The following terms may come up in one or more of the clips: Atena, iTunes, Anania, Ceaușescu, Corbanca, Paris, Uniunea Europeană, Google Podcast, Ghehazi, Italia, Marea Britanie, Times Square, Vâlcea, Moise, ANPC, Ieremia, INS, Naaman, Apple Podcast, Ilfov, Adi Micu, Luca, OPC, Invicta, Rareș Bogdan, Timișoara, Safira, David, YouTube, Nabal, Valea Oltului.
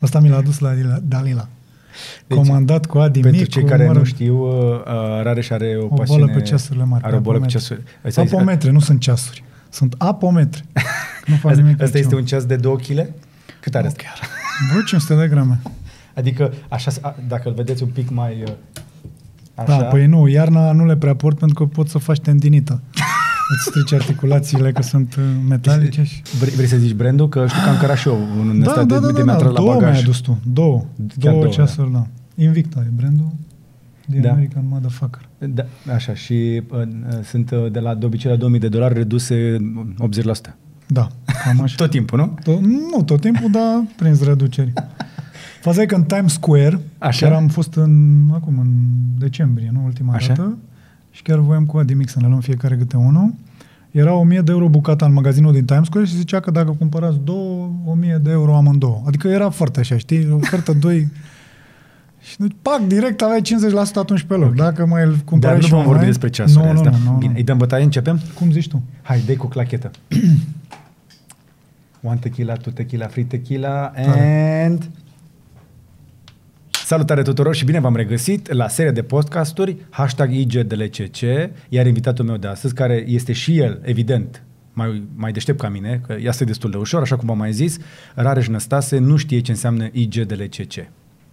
Asta mi l-a dus la Dalila. Deci, comandat cu Adi Micu. Pentru cei care nu știu, Rareș are o pasiune... O bolă pe ceasurile mari. Are o bolă pe ceasuri. Apometre, nu sunt ceasuri. Sunt apometre. Nu fac nimic. Asta este un ceas de 2 kg? Cât are asta? Vreo 500 de grame. Adică, așa, dacă îl vedeți un pic mai... Așa. Da, păi nu, iarna nu le prea port pentru că pot să faci tendinită. Îți strici articulațiile că sunt metalice. Vrei să zici brandul? Că știu că am cărat și eu un ăsta de metral la bagaj. Două mi-ai adus tu. Două ceasuri, da. Invicta e brandul din American Motherfucker. Da, așa. Și sunt de la de obicei la $2000 reduse 80%. Da, cam așa. Tot timpul, nu? Nu tot timpul, dar prins reduceri. Faza e că în Times Square, chiar am fost acum în decembrie, nu? Ultima dată. Și chiar voiam cu Adi Mix să ne luăm fiecare câte unul. Era 1000 de euro bucata în magazinul din Times Square și zicea că dacă cumpărați 1000 de euro amândouă. Adică era foarte așa, știi? Ofertă 2... Și pac, direct aveai 50% atunci pe loc. Okay. Dacă mai îl cumpărai. Dar nu vom vorbi despre ceasurile astea. Nu. Bine, îi dăm bătaie, începem? Cum zici tu? Hai, dai cu clachetă. One tequila, two tequila, free tequila and... Salutare tuturor și bine v-am regăsit la seria de podcasturi #IGDLCC, iar invitatul meu de astăzi, care este și el, evident, mai deștept ca mine, că este destul de ușor, așa cum v-am mai zis, Rareș Năstase nu știe ce înseamnă IGDLCC.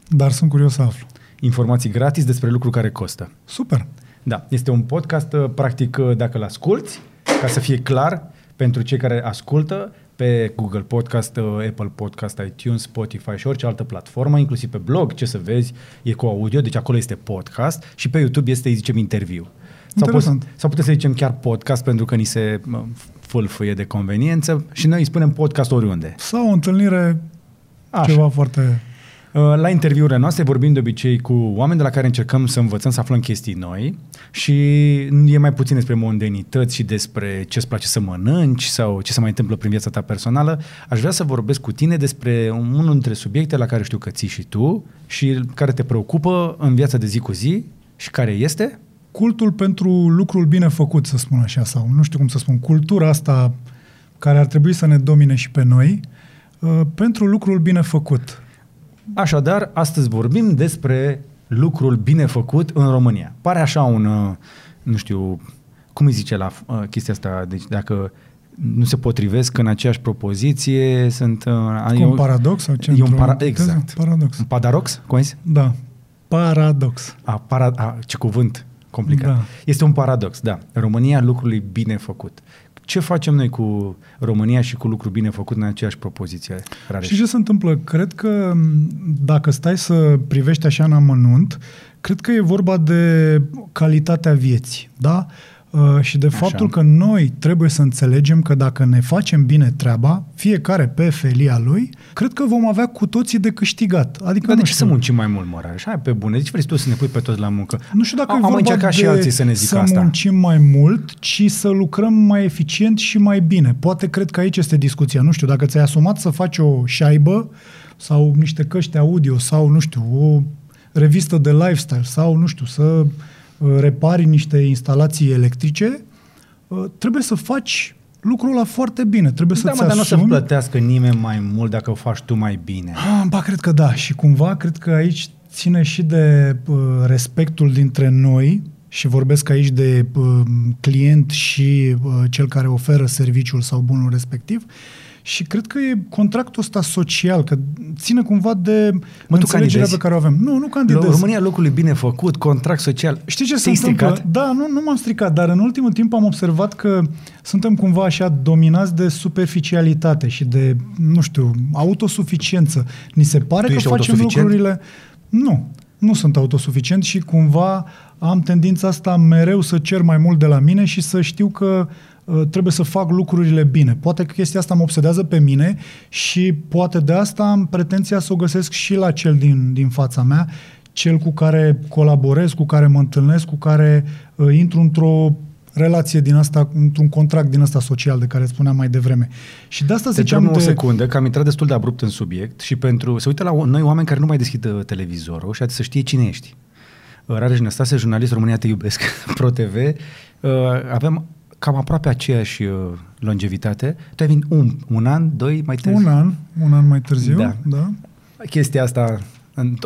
Dar sunt curios să aflu. Informații gratis despre lucruri care costă. Super! Da, este un podcast, practic, dacă l-asculți, ca să fie clar pentru cei care ascultă, pe Google Podcast, Apple Podcast, iTunes, Spotify și orice altă platformă, inclusiv pe blog, ce să vezi, e cu audio, deci acolo este podcast și pe YouTube este, îi zicem, interviu. Sau putem să zicem chiar podcast pentru că ni se fâlfâie de conveniență și noi îi spunem podcast oriunde. Sau o întâlnire ceva foarte... La interviurile noastre vorbim de obicei cu oameni de la care încercăm să învățăm, să aflăm chestii noi și e mai puțin despre mondenități și despre ce îți place să mănânci sau ce se mai întâmplă prin viața ta personală. Aș vrea să vorbesc cu tine despre unul dintre subiecte la care știu că ții și tu și care te preocupă în viața de zi cu zi și care este? Cultul pentru lucrul bine făcut, să spun așa, sau nu știu cum să spun, cultura asta care ar trebui să ne domine și pe noi pentru lucrul bine făcut. Așadar, astăzi vorbim despre lucrul bine făcut în România. Pare așa un, nu știu, cum îi zice la chestia asta, deci dacă nu se potrivesc în aceeași propoziție, sunt... un paradox sau ce? Exact. Paradox. Un padarox? Cum ai zis? Da. Paradox. Ce cuvânt complicat. Da. Este un paradox, da. România lucrului bine făcut. Ce facem noi cu România și cu lucruri bine făcut în aceeași propoziție? Rareș. Și ce se întâmplă? Cred că dacă stai să privești așa în amănunt, cred că e vorba de calitatea vieții, da? Și de faptul că noi trebuie să înțelegem că dacă ne facem bine treaba, fiecare pe felia lui, cred că vom avea cu toții de câștigat. Adică dar de ce să muncim mai mult, mă, Rareș? Hai pe bune, deci vrei tu să ne pui pe toți la muncă. Nu știu dacă e vorba și alții să ne zică să asta. Muncim mai mult, ci să lucrăm mai eficient și mai bine. Poate cred că aici este discuția. Nu știu, dacă ți-ai asumat să faci o șaibă sau niște căști audio sau, nu știu, o revistă de lifestyle sau, nu știu, să... repari niște instalații electrice, trebuie să faci lucrul ăla foarte bine. Trebuie să-ți asumi. Dar nu o să-ți plătească nimeni mai mult dacă o faci tu mai bine. Ba, cred că da. Și cumva, cred că aici ține și de respectul dintre noi și vorbesc aici de client și cel care oferă serviciul sau bunul respectiv. Și cred că e contractul ăsta social, că ține cumva de înțelegerea pe care o avem. Nu candidez. La România locului bine făcut, contract social. Știi ce se întâmplă? Da, nu m-am stricat, dar în ultimul timp am observat că suntem cumva așa dominați de superficialitate și de, nu știu, autosuficiență. Ni se pare că facem lucrurile... Nu sunt autosuficient și cumva am tendința asta mereu să cer mai mult de la mine și să știu că trebuie să fac lucrurile bine. Poate că chestia asta mă obsedează pe mine și poate de asta am pretenția să o găsesc și la cel din fața mea, cel cu care colaborez, cu care mă întâlnesc, cu care intru într-o relație din asta, într-un contract din asta social de care spuneam mai devreme. Și de asta ziceam o secundă, că am intrat destul de abrupt în subiect și pentru... Se uită la noi oameni care nu mai deschid televizorul și să știe cine ești. Rareș Năstase, jurnalist, România Te Iubesc, Pro-TV. Avem cam aproape aceeași longevitate. Tu ai venit un an mai târziu. Un an mai târziu, da. chestia asta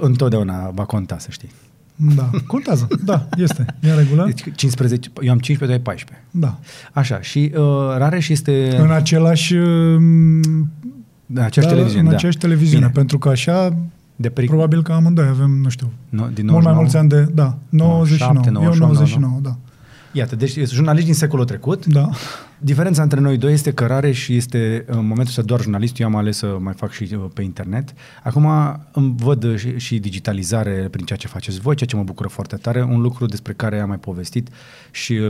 întotdeauna va conta, să știi. Da, contează, da, este, e în regulă. Deci 15, eu am 15, tu ai 14. Da. Așa, și Rareș este... În același... Da, aceeași televiziune, da. În aceeași televiziune, bine, pentru că așa... Probabil că amândoi avem, nu știu, no, din mult mai mulți ani de... Da, 99, 97, 98, eu 99, da. Iată, deci jurnaliști din secolul trecut. Da. Diferența între noi doi este că Rareș este în momentul ăsta doar jurnalist, eu am ales să mai fac și pe internet. Acum îmi văd și digitalizare prin ceea ce faceți voi, ceea ce mă bucură foarte tare, un lucru despre care am mai povestit și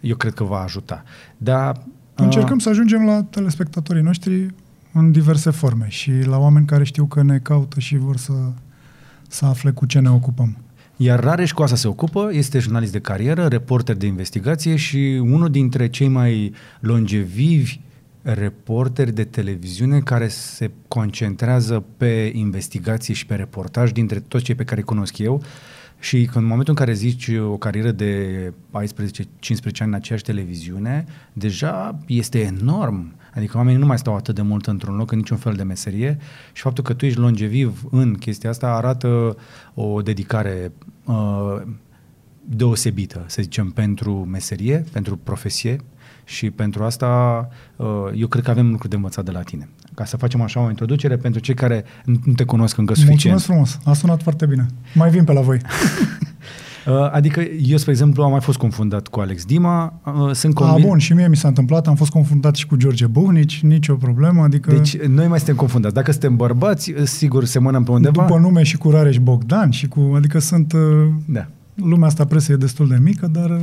eu cred că va ajuta. Dar încercăm să ajungem la telespectatorii noștri în diverse forme și la oameni care știu că ne caută și vor să afle cu ce ne ocupăm. Iar Rareș cu asta se ocupă, este jurnalist de carieră, reporter de investigație și unul dintre cei mai longevivi reporteri de televiziune care se concentrează pe investigații și pe reportaj dintre toți cei pe care îi cunosc eu. Și că în momentul în care zici o carieră de 14-15 ani în aceeași televiziune, deja este enorm. Adică oamenii nu mai stau atât de mult într-un loc, în niciun fel de meserie, și faptul că tu ești longeviv în chestia asta arată o dedicare deosebită, să zicem, pentru meserie, pentru profesie, și pentru asta eu cred că avem lucruri de învățat de la tine. Ca să facem așa o introducere pentru cei care nu te cunosc încă suficient. Mulțumesc frumos, a sunat foarte bine. Mai vin pe la voi. Adică eu, spre exemplu, am mai fost confundat cu Alex Dima, sunt convins... bun, și mie mi s-a întâmplat, am fost confundat și cu George Buhnici, nicio problemă, adică... Deci noi mai suntem confundați, dacă suntem bărbați, sigur semănăm pe undeva... După nume și cu Rareș Bogdan și cu... Adică sunt... Da. Lumea asta presă e destul de mică, dar...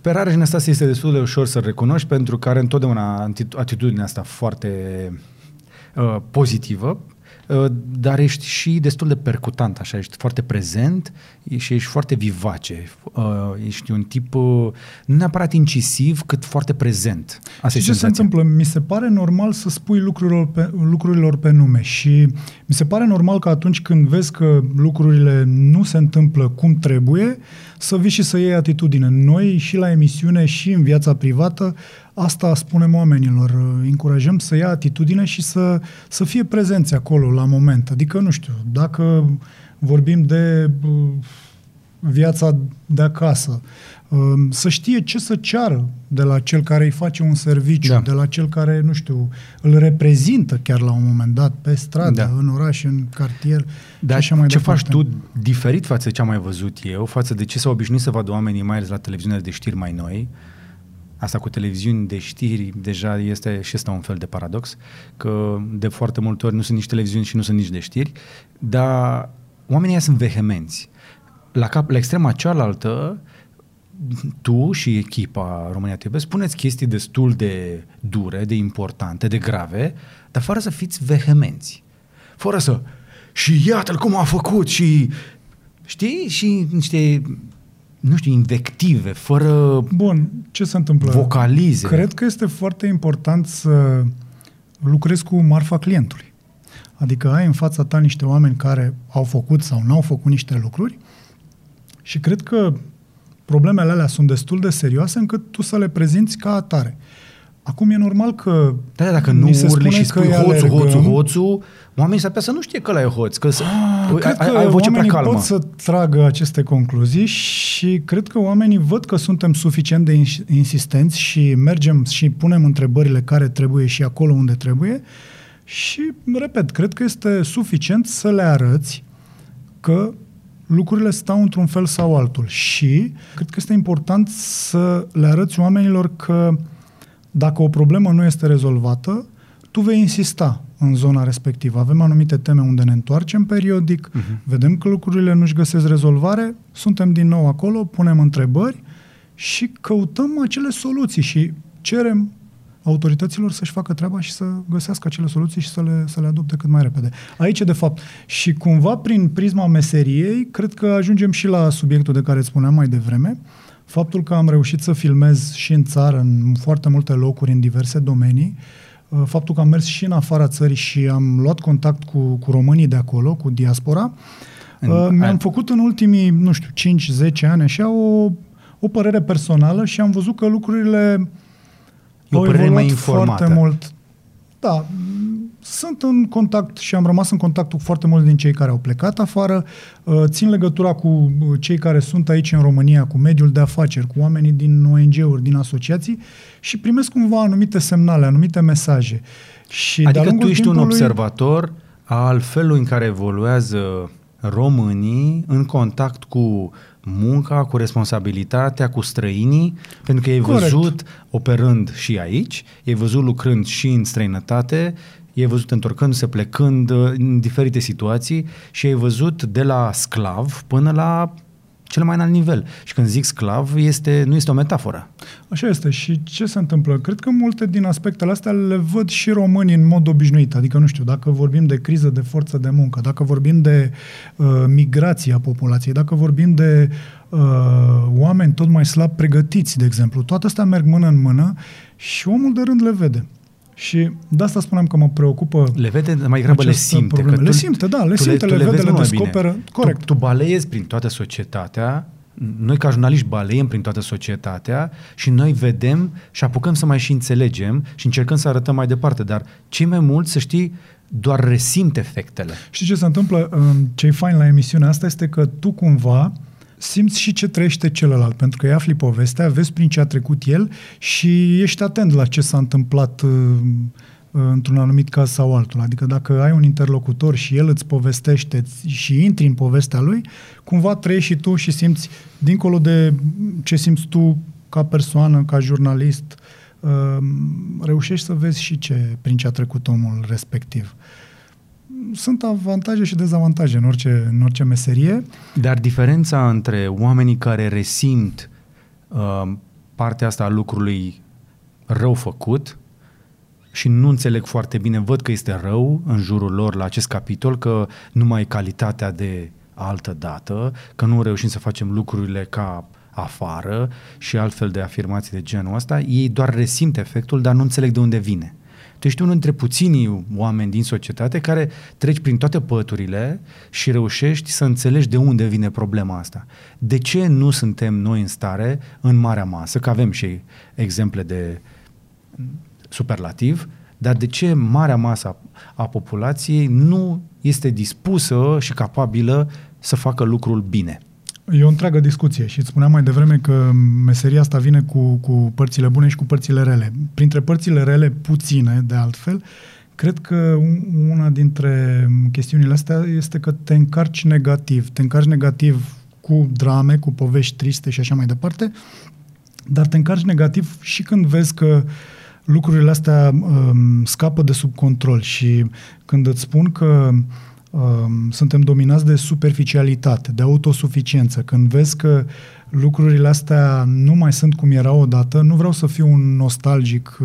Pe Rareș Năstase este destul de ușor să-l recunoști, pentru că are întotdeauna atitudinea asta foarte pozitivă, dar ești și destul de percutant, așa, ești foarte prezent și ești foarte vivace. Ești un tip nu neapărat incisiv, cât foarte prezent. Asta și ce se întâmplă? Mi se pare normal să spui lucrurilor pe nume și mi se pare normal că atunci când vezi că lucrurile nu se întâmplă cum trebuie, să vii și să iei atitudine. Noi și la emisiune și în viața privată asta spunem oamenilor, încurajăm să ia atitudine și să fie prezenți acolo la moment. Adică, nu știu, dacă vorbim de viața de acasă, să știe ce să ceară de la cel care îi face un serviciu, da, de la cel care, nu știu, îl reprezintă chiar la un moment dat pe stradă, da, în oraș, în cartier. Dar așa mai ce departe. Faci tu diferit față de ce am mai văzut eu, față de ce s-au obișnuit să vadă oamenii, mai ales la televiziunea de știri mai noi? Asta cu televiziuni de știri deja este și asta un fel de paradox, că de foarte multe ori nu sunt nici televiziuni și nu sunt nici de știri, dar oamenii sunt vehemenți. La extrema cealaltă, tu și echipa România TV spuneți chestii destul de dure, de importante, de grave, dar fără să fiți vehemenți. Fără să... Și iată-l cum a făcut și... Știi? Și niște... nu știu, invective, fără... Bun, ce se întâmplă? Vocalize. Cred că este foarte important să lucrezi cu marfa clientului. Adică ai în fața ta niște oameni care au făcut sau n-au făcut niște lucruri și cred că problemele alea sunt destul de serioase încât tu să le prezinți ca atare. Acum e normal că... Da, dacă nu urli și spui hoțu, oamenii s-ar putea să nu știe că ăla e hoț, că ai voce prea calmă. Pot să tragă aceste concluzii și cred că oamenii văd că suntem suficient de insistenți și mergem și punem întrebările care trebuie și acolo unde trebuie și, repet, cred că este suficient să le arăți că lucrurile stau într-un fel sau altul și cred că este important să le arăți oamenilor că dacă o problemă nu este rezolvată, tu vei insista în zona respectivă. Avem anumite teme unde ne întoarcem periodic, vedem că lucrurile nu-și găsesc rezolvare, suntem din nou acolo, punem întrebări și căutăm acele soluții și cerem autorităților să-și facă treaba și să găsească acele soluții și să le adopte cât mai repede. Aici, de fapt, și cumva prin prisma meseriei, cred că ajungem și la subiectul de care îți spuneam mai devreme, faptul că am reușit să filmez și în țară, în foarte multe locuri, în diverse domenii, faptul că am mers și în afara țării și am luat contact cu românii de acolo, cu diaspora, mi-am făcut în ultimii, nu știu, 5-10 ani așa o părere personală și am văzut că lucrurile au evoluat foarte mult. Da, sunt în contact și am rămas în contact cu foarte mulți din cei care au plecat afară, țin legătura cu cei care sunt aici în România, cu mediul de afaceri, cu oamenii din ONG-uri, din asociații și primesc cumva anumite semnale, anumite mesaje. Și adică tu ești un observator al felului în care evoluează românii în contact cu munca, cu responsabilitatea, cu străinii, pentru că ai văzut operând și aici, ai văzut lucrând și în străinătate, ai văzut întorcându-se, plecând în diferite situații și ai văzut de la sclav până la cel mai înalt nivel. Și când zic sclav, nu este o metaforă. Așa este. Și ce se întâmplă? Cred că multe din aspectele astea le văd și românii în mod obișnuit. Adică, nu știu, dacă vorbim de criză de forță de muncă, dacă vorbim de migrația populației, dacă vorbim de oameni tot mai slab pregătiți, de exemplu, toate astea merg mână în mână și omul de rând le vede. Și de asta spuneam că mă preocupă. Le vede, mai grabă le simte. Le simte, da, le simte, le vede, le descoperă. Corect. Tu baleiezi prin toată societatea, noi ca jurnaliști baleiem prin toată societatea și noi vedem și apucăm să mai și înțelegem și încercăm să arătăm mai departe, dar cei mai mulți, să știi, doar resimt efectele. Știi ce se întâmplă? Ce-i fain la emisiunea asta este că tu cumva simți și ce trăiește celălalt, pentru că îi afli povestea, vezi prin ce a trecut el și ești atent la ce s-a întâmplat într-un anumit caz sau altul. Adică dacă ai un interlocutor și el îți povestește și intri în povestea lui, cumva trăiești și tu și simți, dincolo de ce simți tu ca persoană, ca jurnalist, reușești să vezi și prin ce a trecut omul respectiv. Sunt avantaje și dezavantaje în orice meserie. Dar diferența între oamenii care resimt partea asta a lucrului rău făcut și nu înțeleg foarte bine, văd că este rău în jurul lor la acest capitol, că nu mai e calitatea de altă dată, că nu reușim să facem lucrurile ca afară și altfel de afirmații de genul ăsta, ei doar resimt efectul, dar nu înțeleg de unde vine. Tu ești unul dintre puținii oameni din societate care treci prin toate păturile și reușești să înțelegi de unde vine problema asta. De ce nu suntem noi în stare, în marea masă, că avem și exemple de superlativ, dar de ce marea masă a populației nu este dispusă și capabilă să facă lucrul bine? E o întreagă discuție și îți spuneam mai devreme că meseria asta vine cu părțile bune și cu părțile rele. Printre părțile rele, puține de altfel, cred că una dintre chestiunile astea este că te încarci negativ. Te încarci negativ cu drame, cu povești triste și așa mai departe, dar te încarci negativ și când vezi că lucrurile astea scapă de sub control și când îți spun că suntem dominați de superficialitate, de autosuficiență. Când vezi că lucrurile astea nu mai sunt cum erau odată, nu vreau să fiu un nostalgic,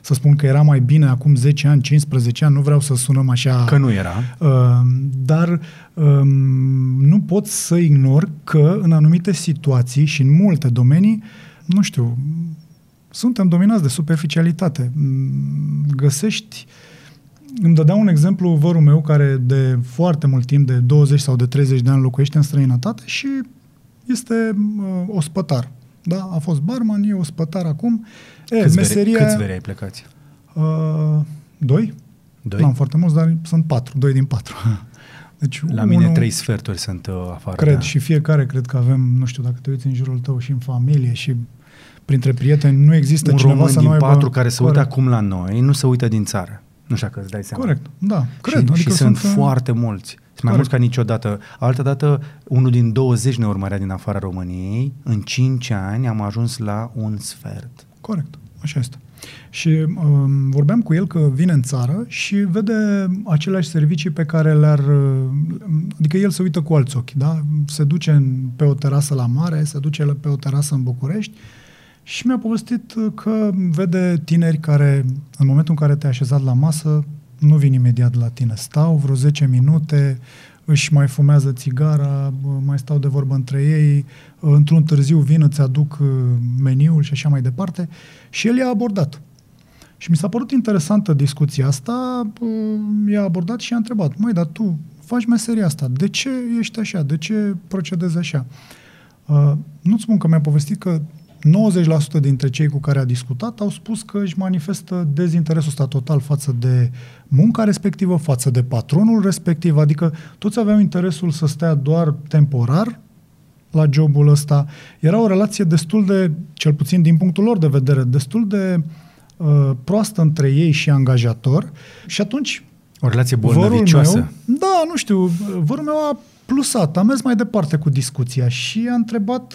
să spun că era mai bine acum 10 ani, 15 ani, nu vreau să sunăm așa... Că nu era. Dar nu pot să ignor că în anumite situații și în multe domenii, nu știu, suntem dominați de superficialitate. Îmi dădea un exemplu vărul meu care de foarte mult timp, de 20 sau de 30 de ani locuiește în străinătate și este ospătar. Da? A fost barman, e ospătar acum. Câți veri ai plecați? Doi? Nu am foarte mulți, dar sunt 4. 2 din 4. Deci, la mine 3 sferturi sunt afară. Cred și fiecare, cred că avem, nu știu, dacă te uiți în jurul tău și în familie și... Printre prieteni nu există cineva să nu aibă... Un român din 4 care se uită acum la noi, nu se uită din țară. Nu știu dacă îți dai seama. Corect, da. Cred, și adică sunt foarte mulți. Sunt mai mulți ca niciodată. Altădată, unul din 20 ne urmărea din afara României. În 5 ani am ajuns la 1 sfert. Corect, așa este. Și vorbeam cu el că vine în țară și vede aceleași servicii pe care le-ar... Adică el se uită cu alți ochi, da? Se duce pe o terasă la mare, se duce pe o terasă în București. Și mi-a povestit că vede tineri care, în momentul în care te-ai așezat la masă, nu vin imediat la tine. Stau vreo 10 minute, își mai fumează țigara, mai stau de vorbă între ei, într-un târziu vin, îți aduc meniul și așa mai departe. Și el i-a abordat. Și mi s-a părut interesantă discuția asta, i-a abordat și i-a întrebat, măi, dar tu faci meseria asta, de ce ești așa, de ce procedezi așa? Nu-ți spun că mi-a povestit că 90% dintre cei cu care a discutat au spus că își manifestă dezinteresul ăsta total față de munca respectivă, față de patronul respectiv, adică toți aveau interesul să stea doar temporar la jobul ăsta. Era o relație destul de, cel puțin din punctul lor de vedere, destul de proastă între ei și angajator și atunci... O relație bolnăvicioasă. Da, nu știu, vărul meu a plusat, a mers mai departe cu discuția și a întrebat,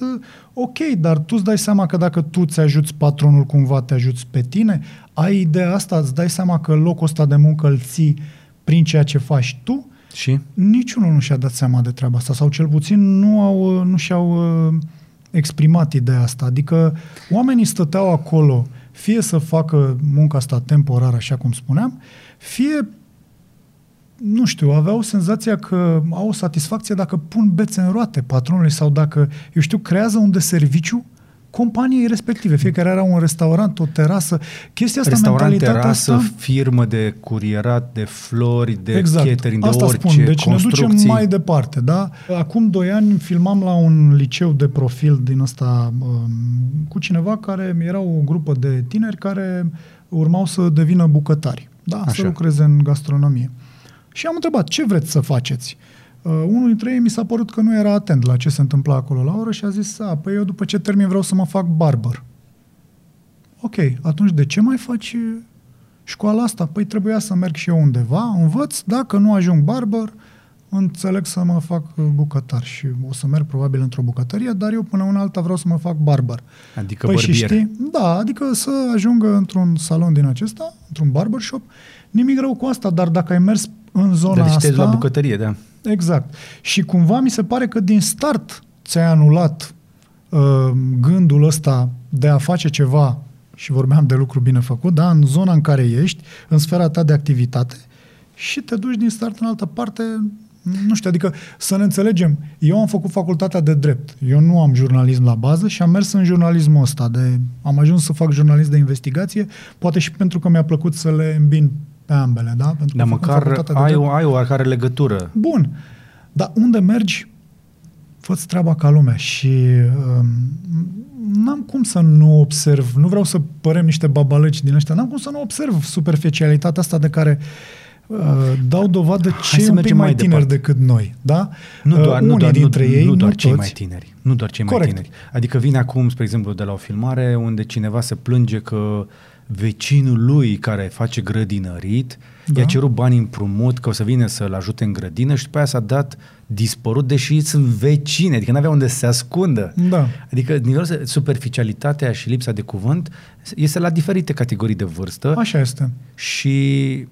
ok, dar tu îți dai seama că dacă tu îți ajuți patronul cumva, te ajuți pe tine? Ai ideea asta? Îți dai seama că locul ăsta de muncă îl ții prin ceea ce faci tu? Și? Niciunul nu și-a dat seama de treaba asta sau cel puțin nu și-au exprimat ideea asta. Adică oamenii stăteau acolo fie să facă munca asta temporară, așa cum spuneam, fie nu știu, aveau senzația că au o satisfacție dacă pun bețe în roate patronului sau dacă, eu știu, creează un deserviciu companiei respective. Fiecare era un restaurant, o terasă. Chestia asta, restaurant, mentalitatea terasă, asta... firmă de curierat, de flori, de catering, de asta orice, spun. Deci construcții. Ne ducem mai departe, da? Acum 2 ani filmam la un liceu de profil din ăsta cu cineva care era o grupă de tineri care urmau să devină bucătari, da? Așa. Să lucreze în gastronomie. Și am întrebat, ce vreți să faceți? Unul dintre ei mi s-a părut că nu era atent la ce se întâmpla acolo la oră și a zis, păi eu după ce termin vreau să mă fac barber. Ok, atunci de ce mai faci școala asta? Păi trebuia să merg și eu undeva, învăț, dacă nu ajung barber, înțeleg să mă fac bucătar și o să merg probabil într-o bucătărie, dar eu până una alta vreau să mă fac barber. Adică păi barbier. Și știi, da, adică să ajungă într-un salon din acesta, într-un barbershop, nimic rău cu asta, dar dacă ai mers în zona asta... Deci te la bucătărie, da. Exact. Și cumva mi se pare că din start ți-ai anulat gândul ăsta de a face ceva, și vorbeam de lucru bine făcut, da, în zona în care ești, în sfera ta de activitate și te duci din start în altă parte... Nu știu, adică să ne înțelegem, eu am făcut facultatea de drept, eu nu am jurnalism la bază și am mers în jurnalismul ăsta, am ajuns să fac jurnalism de investigație, poate și pentru că mi-a plăcut să le îmbin pe ambele, da? Pentru dar că măcar ai o oarecare legătură. Bun, dar unde mergi, fă-ți treaba ca lumea și n-am cum să nu observ, nu vreau să părem niște babalăci din ăștia, n-am cum să nu observ superficialitatea asta de care... dau dovadă cei un pic mai tineri decât noi, da? Nu doar cei mai tineri. Adică vine acum, spre exemplu, de la o filmare unde cineva se plânge că vecinul lui care face grădinărit, da, i-a cerut bani împrumut că o să vină să-l ajute în grădină și după aia s-a dat dispărut, deși sunt vecini, adică n-avea unde să se ascundă. Da. Adică nivelul, superficialitatea și lipsa de cuvânt este la diferite categorii de vârstă. Așa este. Și...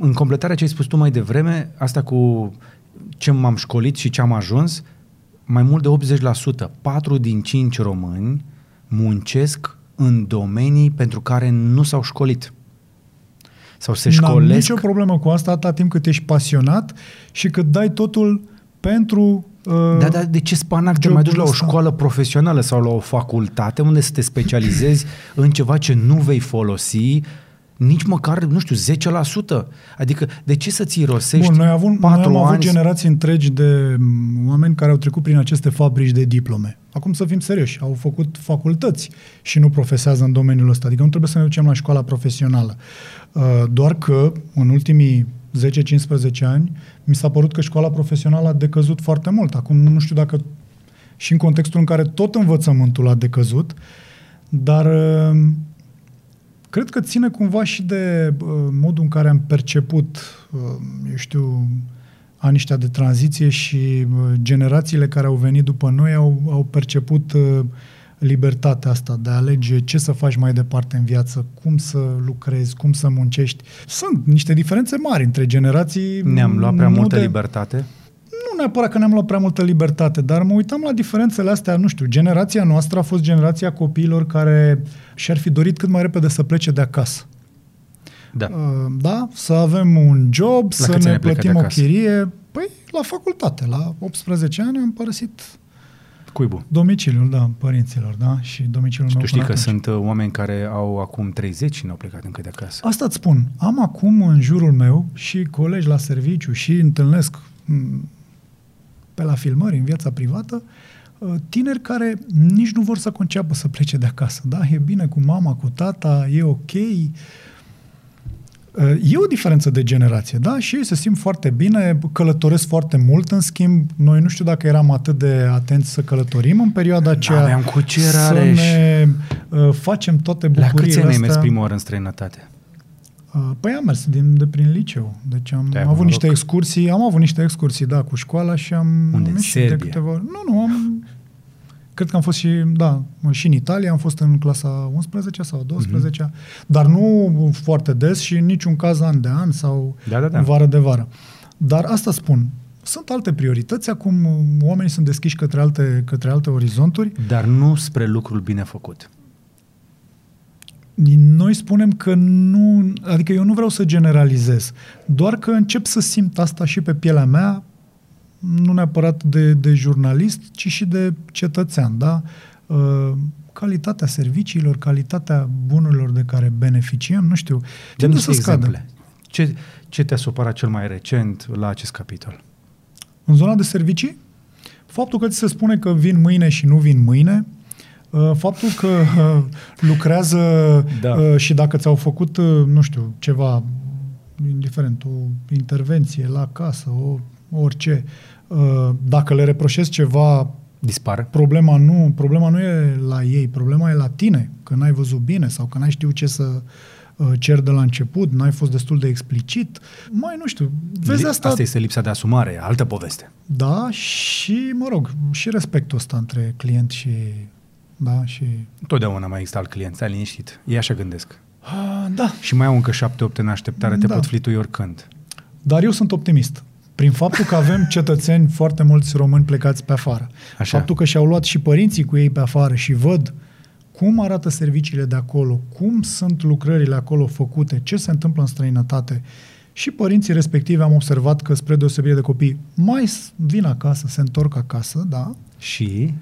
În completarea ce ai spus tu mai devreme, asta cu ce m-am școlit și ce am ajuns, mai mult de 80%, 4 din 5 români muncesc în domenii pentru care nu s-au școlit. Sau se școlesc. N-am nicio problemă cu asta atâta timp cât ești pasionat și cât dai totul pentru... Da, de ce spanac te mai duci la o școală profesională sau la o facultate unde să te specializezi în ceva ce nu vei folosi nici măcar, nu știu, 10%. Adică, de ce să-ți irosești 4 ani? Noi am avut generații întregi de oameni care au trecut prin aceste fabrici de diplome. Acum să fim serioși, au făcut facultăți și nu profesează în domeniul ăsta. Adică nu trebuie să ne ducem la școala profesională. Doar că, în ultimii 10-15 ani, mi s-a părut că școala profesională a decăzut foarte mult. Acum nu știu dacă și în contextul în care tot învățământul a decăzut, dar... Cred că ține cumva și de modul în care am perceput, eu știu, anii ăștia de tranziție și generațiile care au venit după noi au perceput libertatea asta de a alege ce să faci mai departe în viață, cum să lucrezi, cum să muncești. Sunt niște diferențe mari între generații. Ne-am luat prea multă libertate? Nu neapărat că ne-am luat prea multă libertate, dar mă uitam la diferențele astea, nu știu, generația noastră a fost generația copiilor care și-ar fi dorit cât mai repede să plece de acasă. Da. Da? Să avem un job, să ne plătim o chirie. Păi, la facultate, la 18 ani am părăsit cuibul. Domiciliul, da, părinților, da? Și domiciliul meu. Tu știi că sunt oameni care au acum 30 și n-au plecat încă de acasă. Asta îți spun. Am acum în jurul meu și colegi la serviciu și întâlnesc pe la filmări, în viața privată, tineri care nici nu vor să conceapă să plece de acasă. Da? E bine cu mama, cu tata, e ok. E o diferență de generație, da? Și ei se simt foarte bine, călătoresc foarte mult, în schimb, noi nu știu dacă eram atât de atenți să călătorim în perioada aceea. Aveam cu ce Rareș. Să ne facem toate bucuriile astea. La câți ani ai mers prima oară în străinătate? Păi am mers de prin liceu. Deci am avut niște excursii, da, cu școala și am... Unde? Serbia? De câteva... Nu, cred că am fost și în Italia, am fost în clasa 11-a sau 12-a, dar nu foarte des și în niciun caz an de an sau vară de vară. Dar asta spun, sunt alte priorități, acum oamenii sunt deschiși către alte orizonturi. Dar nu spre lucrul bine făcut. Noi spunem că nu, adică eu nu vreau să generalizez, doar că încep să simt asta și pe pielea mea, nu neapărat de jurnalist, ci și de cetățean, da? Calitatea serviciilor, calitatea bunurilor de care beneficiem, nu știu. Dă-mi să exemple. Ce te-a supărat cel mai recent la acest capitol? În zona de servicii? Faptul că ți se spune că vin mâine și nu vin mâine, faptul că lucrează și dacă ți-au făcut, nu știu, ceva indiferent, o intervenție la casă, orice, dacă le reproșezi ceva, dispare. Problema nu e la ei, problema e la tine, că n-ai văzut bine sau că n-ai știut ce să ceri de la început, n-ai fost destul de explicit, mai nu știu. Vezi, asta este lipsa de asumare, altă poveste. Da, și mă rog, și respectul ăsta între client și... Da, și... Totdeauna mai există alt client, stai liniștit, ei așa gândesc. Da. Și mai au încă 7-8 în așteptare, te pot flitui oricând. Dar eu sunt optimist. Prin faptul că avem cetățeni foarte mulți români plecați pe afară. Așa. Faptul că și-au luat și părinții cu ei pe afară și văd cum arată serviciile de acolo, cum sunt lucrările acolo făcute, ce se întâmplă în străinătate. Și părinții respective am observat că, spre deosebire de copii, mai vin acasă, se întorc acasă, da? Și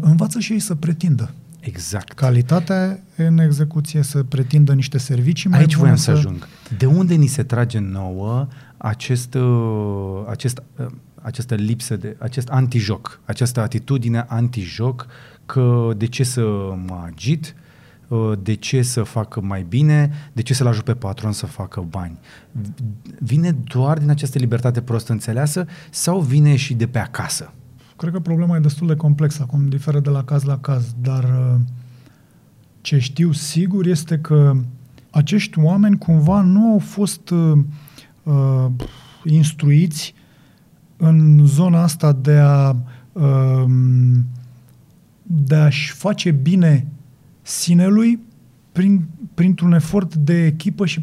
învață și ei să pretindă. Exact. Calitatea în execuție, să pretindă niște servicii mai bune. Aici voiam să ajung. De unde ni se trage nouă această lipsă de acest antijoc, această atitudine antijoc, că de ce să mă agit, de ce să fac mai bine, de ce să-l ajut pe patron să facă bani? Vine doar din această libertate prost înțeleasă sau vine și de pe acasă? Cred că problema e destul de complexă, acum diferă de la caz la caz, dar ce știu sigur este că acești oameni cumva nu au fost instruiți în zona asta de a-și face bine sinelui printr-un efort de echipă și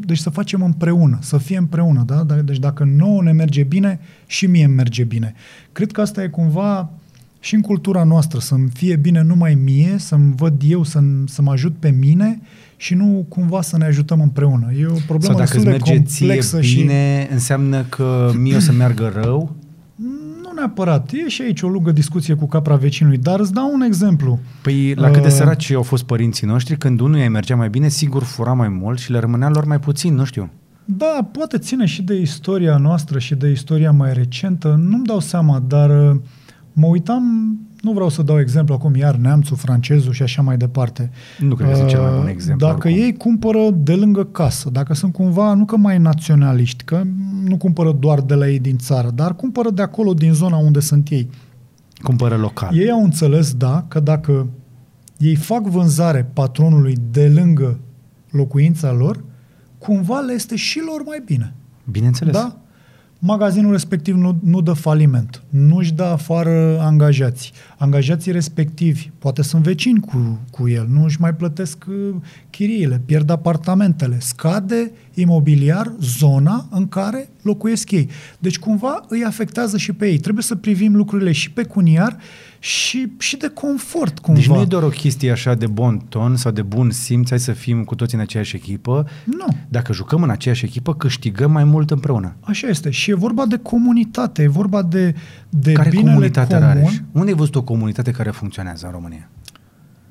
deci să facem împreună, să fie împreună, da? Deci dacă nouă ne merge bine, și mie îmi merge bine. Cred că asta e cumva și în cultura noastră, să-mi fie bine numai mie, să-mi văd eu, să mă ajut pe mine și nu cumva să ne ajutăm împreună. E o problemă destul de complexă. Sau dacă îți merge ție bine, înseamnă că mie o să meargă rău? Nu neapărat. E și aici o lungă discuție cu capra vecinului, dar îți dau un exemplu. Păi la cât de săraci au fost părinții noștri, când unuia îi mergea mai bine, sigur fura mai mult și le rămânea lor mai puțin, nu știu. Da, poate ține și de istoria noastră și de istoria mai recentă, nu-mi dau seama, dar mă uitam, nu vreau să dau exemplu acum, iar neamțul, francezul și așa mai departe. Nu cred că sunt cel mai bun exemplu. Dacă oricum ei cumpără de lângă casă, dacă sunt cumva, nu că mai naționaliști, că nu cumpără doar de la ei din țară, dar cumpără de acolo, din zona unde sunt ei. Cumpără local. Ei au înțeles, da, că dacă ei fac vânzare patronului de lângă locuința lor, cumva le este și lor mai bine. Bineînțeles. Da? Magazinul respectiv nu dă faliment, nu-și dă afară angajați. Angajații respectivi, poate sunt vecini cu el, nu își mai plătesc chiriile, pierd apartamentele, scade imobiliar zona în care locuiesc ei. Deci cumva îi afectează și pe ei. Trebuie să privim lucrurile și pecuniar și de confort cumva. Deci nu e doar o chestie așa de bon ton sau de bun simț, hai să fim cu toți în aceeași echipă. Nu. Dacă jucăm în aceeași echipă, câștigăm mai mult împreună. Așa este. Și e vorba de comunitate, e vorba de binele comun. Care comunitate, Rareș? Unde ai văzut o comunitate care funcționează în România?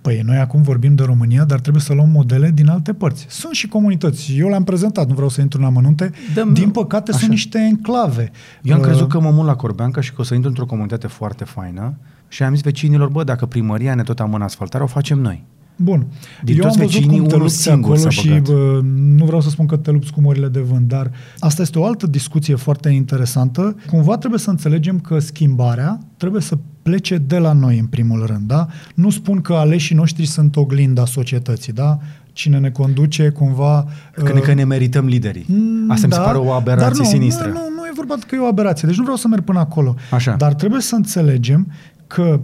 Păi noi acum vorbim de România, dar trebuie să luăm modele din alte părți. Sunt și comunități. Eu le-am prezentat, nu vreau să intru în amănunte. Din păcate așa. Sunt niște enclave. Eu am crezut că mă mut la Corbanca și că o să intru într-o comunitate foarte faină și am zis vecinilor, bă, dacă primăria ne tot amână în asfaltare, o facem noi. Bun. Din eu am văzut cum te lupți acolo și nu vreau să spun că te lupți cu morile de vânt, dar asta este o altă discuție foarte interesantă. Cumva trebuie să înțelegem că schimbarea trebuie să plece de la noi în primul rând, da? Nu spun că aleșii noștri sunt oglinda societății, da? Cine ne conduce cumva... Că ne merităm liderii. Asta mi se pare o aberație sinistră. Nu e vorba că e o aberație, deci nu vreau să merg până acolo. Așa. Dar trebuie să înțelegem că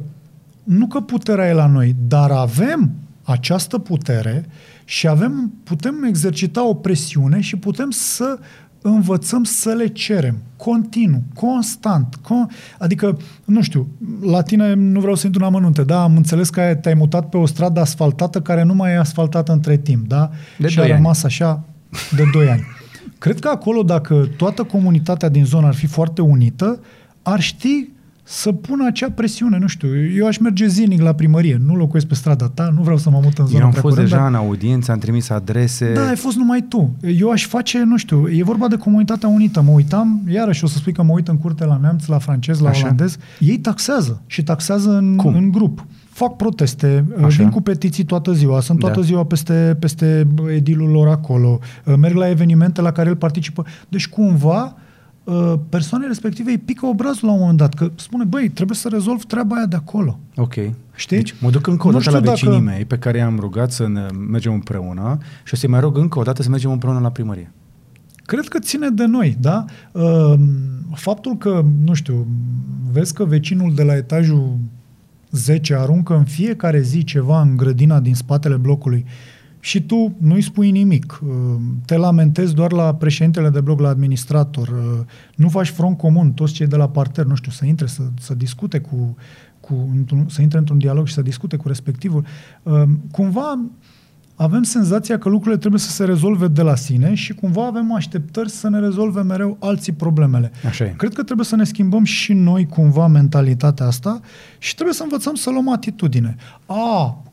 nu că puterea e la noi, dar avem această putere și putem exercita o presiune și putem să învățăm să le cerem. Continuu, constant. Adică, nu știu, la tine nu vreau să intru în amănunte, da? Am înțeles că te-ai mutat pe o stradă asfaltată care nu mai e asfaltată între timp, da? Și a rămas așa de 2 ani. Cred că acolo, dacă toată comunitatea din zonă ar fi foarte unită, ar ști să pună acea presiune, nu știu, eu aș merge zilnic la primărie, nu locuiesc pe strada ta, nu vreau să mă mut în zona. Eu am fost curând, deja în audiență, am trimis adrese. Da, ai fost numai tu. Eu aș face, nu știu, e vorba de comunitatea unită. Mă uitam, iarăși o să spui că mă uit în curte la neamț, la francez, la olandez. Ei taxează și taxează în grup. Fac proteste, vin cu petiții toată ziua, sunt toată ziua peste edilul lor acolo, merg la evenimente la care el participă. Deci cumva persoanele respective îi pică obrazul la un moment dat, că spune, băi, trebuie să rezolv treaba aia de acolo. Ok. Știi? Deci mă duc încă o dată la vecinii mei pe care i-am rugat să ne mergem împreună și o să-i mai rog încă o dată să mergem împreună la primărie. Cred că ține de noi, da? Faptul că, nu știu, vezi că vecinul de la etajul 10 aruncă în fiecare zi ceva în grădina din spatele blocului și tu nu-i spui nimic, te lamentezi doar la președintele de bloc, la administrator, nu faci front comun, toți cei de la parter, nu știu, să intre, să discute să intre într-un dialog și să discute cu respectivul. Cumva avem senzația că lucrurile trebuie să se rezolve de la sine și cumva avem așteptări să ne rezolve mereu alții problemele. Așa e. Cred că trebuie să ne schimbăm și noi cumva mentalitatea asta și trebuie să învățăm să luăm atitudine.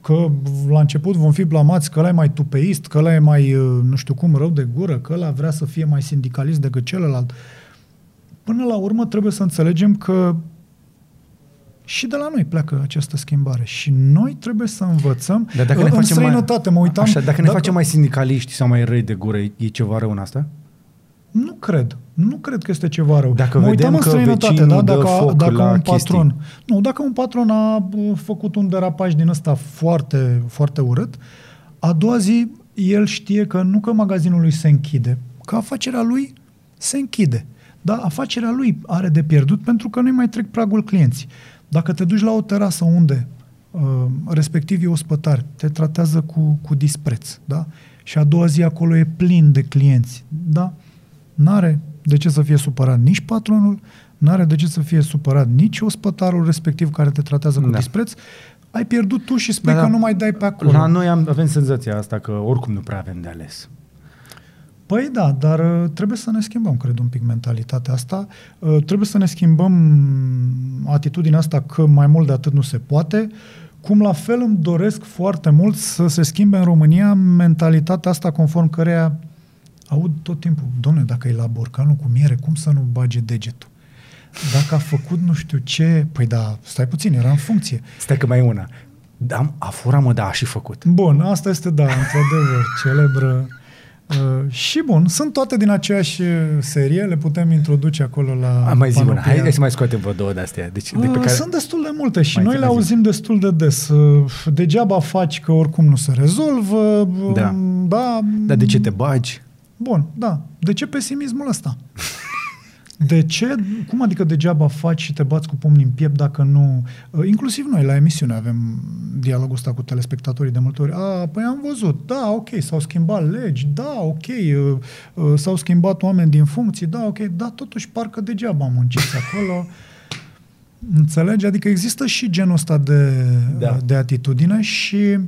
Că la început vom fi blamați că ăla e mai tupeist, că ăla e mai, nu știu cum, rău de gură, că ăla vrea să fie mai sindicalist decât celălalt. Până la urmă trebuie să înțelegem că și de la noi pleacă această schimbare. Și noi trebuie să învățăm. Dar dacă ne facem străinătate, mă uitam... Așa, dacă ne facem mai sindicaliști sau mai răi de gură, e ceva rău în asta? Nu cred. Nu cred că este ceva rău. Dacă mă uitam în străinătate, da? Dacă un patron... Nu, dacă un patron a făcut un derapaj din ăsta foarte, foarte urât, a doua zi el știe că nu că magazinul lui se închide, că afacerea lui se închide. Dar afacerea lui are de pierdut pentru că nu-i mai trec pragul clienții. Dacă te duci la o terasă unde respectivii ospătari te tratează cu dispreț, da? Și a doua zi acolo e plin de clienți, da? N-are de ce să fie supărat nici patronul, n-are de ce să fie supărat nici ospătarul respectiv care te tratează cu dispreț. Ai pierdut tu și spui că nu mai dai pe acolo. La noi avem senzația asta că oricum nu prea avem de ales. Păi da, dar trebuie să ne schimbăm, cred, un pic mentalitatea asta. Trebuie să ne schimbăm atitudinea asta că mai mult de atât nu se poate, cum la fel îmi doresc foarte mult să se schimbe în România mentalitatea asta conform căreia aud tot timpul, dom'le, dacă e la borcanul cu miere, cum să nu bage degetul? Dacă a făcut nu știu ce... Păi da, stai puțin, era în funcție. Stai că mai e una. A furat, mă, da, a și făcut. Bun, asta este, da, într-adevăr, celebră... și bun, sunt toate din aceeași serie, le putem introduce acolo la... Hai să mai scoatem vreo două de-astea. Sunt destul de multe și noi le auzim destul de des. Degeaba faci că oricum nu se rezolvă. Da. Dar de ce te bagi? Bun, da. De ce pesimismul ăsta? De ce? Cum adică degeaba faci și te bați cu pumnii în piept dacă nu... Inclusiv noi la emisiune avem dialogul ăsta cu telespectatorii de multe ori. Păi am văzut, da, ok, s-au schimbat legi, da, ok, s-au schimbat oameni din funcții, da, ok, dar totuși parcă degeaba munciți acolo. Înțelegi? Adică există și genul ăsta de atitudine și...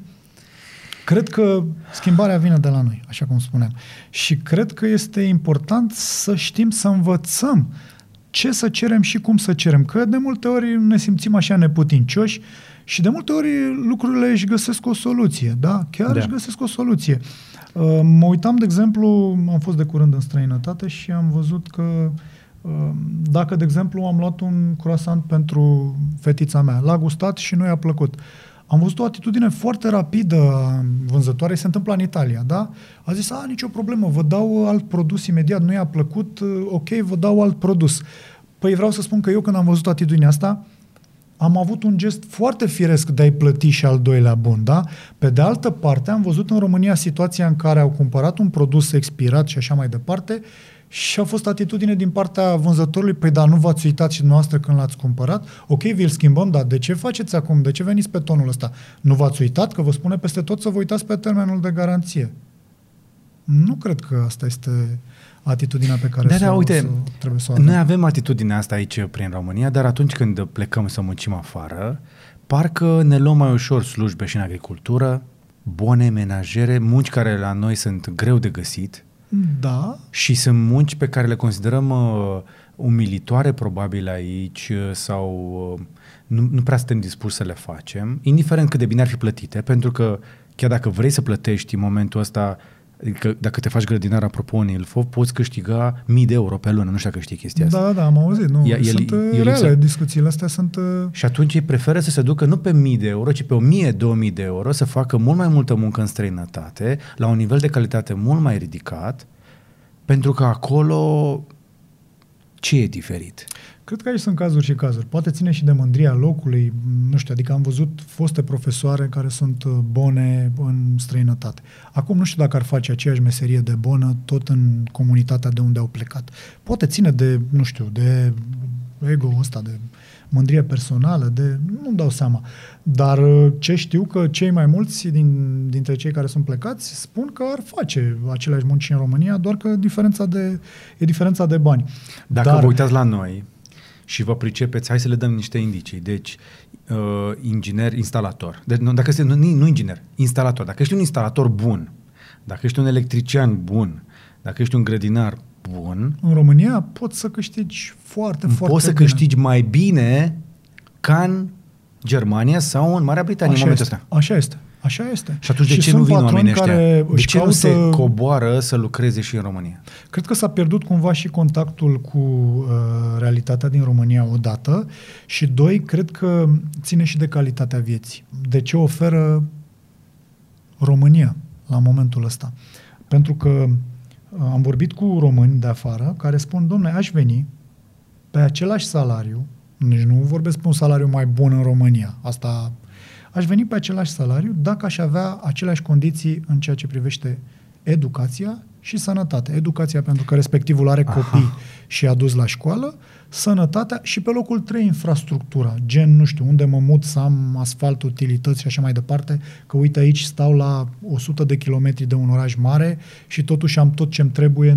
Cred că schimbarea vine de la noi, așa cum spuneam. Și cred că este important să știm să învățăm ce să cerem și cum să cerem, că de multe ori ne simțim așa neputincioși și de multe ori lucrurile își găsesc o soluție, da? Chiar își găsesc o soluție. Mă uitam, de exemplu, am fost de curând în străinătate și am văzut că dacă, de exemplu, am luat un croissant pentru fetița mea, l-a gustat și nu i-a plăcut. Am văzut o atitudine foarte rapidă a vânzătoarei, se întâmpla în Italia, da? A zis, a, nicio problemă, vă dau alt produs imediat, nu i-a plăcut, ok, vă dau alt produs. Păi vreau să spun că eu când am văzut atitudinea asta, am avut un gest foarte firesc de a-i plăti și al doilea bun, da? Pe de altă parte, am văzut în România situația în care au cumpărat un produs expirat și așa mai departe și a fost atitudine din partea vânzătorului, păi da, nu v-ați uitat și dumneavoastră când l-ați cumpărat? Ok, vi-l schimbăm, dar de ce faceți acum? De ce veniți pe tonul ăsta? Nu v-ați uitat? Că vă spune peste tot să vă uitați pe termenul de garanție. Nu cred că asta este atitudinea pe care trebuie să o avem. Noi avem atitudinea asta aici prin România, dar atunci când plecăm să muncim afară, parcă ne luăm mai ușor slujbe și în agricultură, bone, menajere, munci care la noi sunt greu de găsit. Da. Și sunt munci pe care le considerăm umilitoare probabil aici sau nu prea suntem dispuși să le facem, indiferent cât de bine ar fi plătite, pentru că chiar dacă vrei să plătești în momentul ăsta, adică dacă te faci grădinar, apropo, în Ilfov, poți câștiga 1000 de euro pe lună, nu știu dacă știi chestia asta. Da, da, am auzit, nu, sunt reale, discuțiile astea sunt... Și atunci ei preferă să se ducă nu pe 1000 de euro, ci pe 1000-2000 de euro, să facă mult mai multă muncă în străinătate, la un nivel de calitate mult mai ridicat, pentru că acolo ce e diferit? Cred că aici sunt cazuri și cazuri. Poate ține și de mândria locului, nu știu, adică am văzut foste profesoare care sunt bune în străinătate. Acum nu știu dacă ar face aceeași meserie de bună tot în comunitatea de unde au plecat. Poate ține de, nu știu, de ego-ul ăsta, de mândrie personală, de... nu-mi dau seama. Dar ce știu că cei mai mulți dintre cei care sunt plecați spun că ar face aceleași munci în România, doar că e diferența de bani. Dar vă uitați la noi... și vă pricepeți, hai să le dăm niște indicii. Deci, inginer, instalator. Deci, instalator. Dacă ești un instalator bun, dacă ești un electrician bun, dacă ești un grădinar bun... în România poți să câștigi câștigi mai bine ca în Germania sau în Marea Britanie în momentul ăsta. Așa este. Așa este. Și atunci de ce nu vin oamenii ăștia? De ce nu se coboară să lucreze și în România? Cred că s-a pierdut cumva și contactul cu realitatea din România odată și doi, cred că ține și de calitatea vieții. De ce oferă România la momentul ăsta? Pentru că am vorbit cu români de afară care spun, dom'le, aș veni pe același salariu, nici nu vorbesc pe un salariu mai bun în România, asta... aș veni pe același salariu dacă aș avea aceleași condiții în ceea ce privește educația și sănătatea. Educația pentru că respectivul are copii și a dus la școală, sănătatea și pe locul 3 infrastructura, gen, nu știu, unde mă mut să am asfalt, utilități și așa mai departe, că uite aici stau la 100 de kilometri de un oraș mare și totuși am tot ce-mi trebuie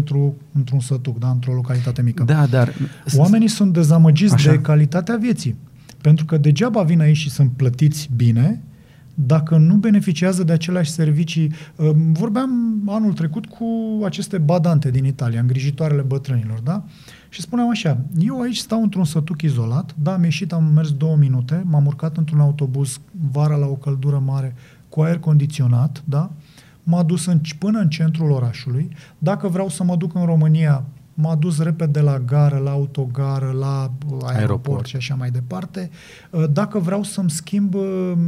într-un sătuc, da? Într-o localitate mică. Da, dar... oamenii sunt dezamăgiți de calitatea vieții. Pentru că degeaba vin aici și sunt plătiți bine dacă nu beneficiază de aceleași servicii. Vorbeam anul trecut cu aceste badante din Italia, îngrijitoarele bătrânilor, da? Și spuneam așa, eu aici stau într-un sătuc izolat, da, am ieșit, am mers 2 minute, m-am urcat într-un autobuz vara la o căldură mare cu aer condiționat, da? M-a dus până în centrul orașului. Dacă vreau să mă duc în România, m-a dus repede la gară, la autogară, la aeroport și așa mai departe. Dacă vreau să-mi schimb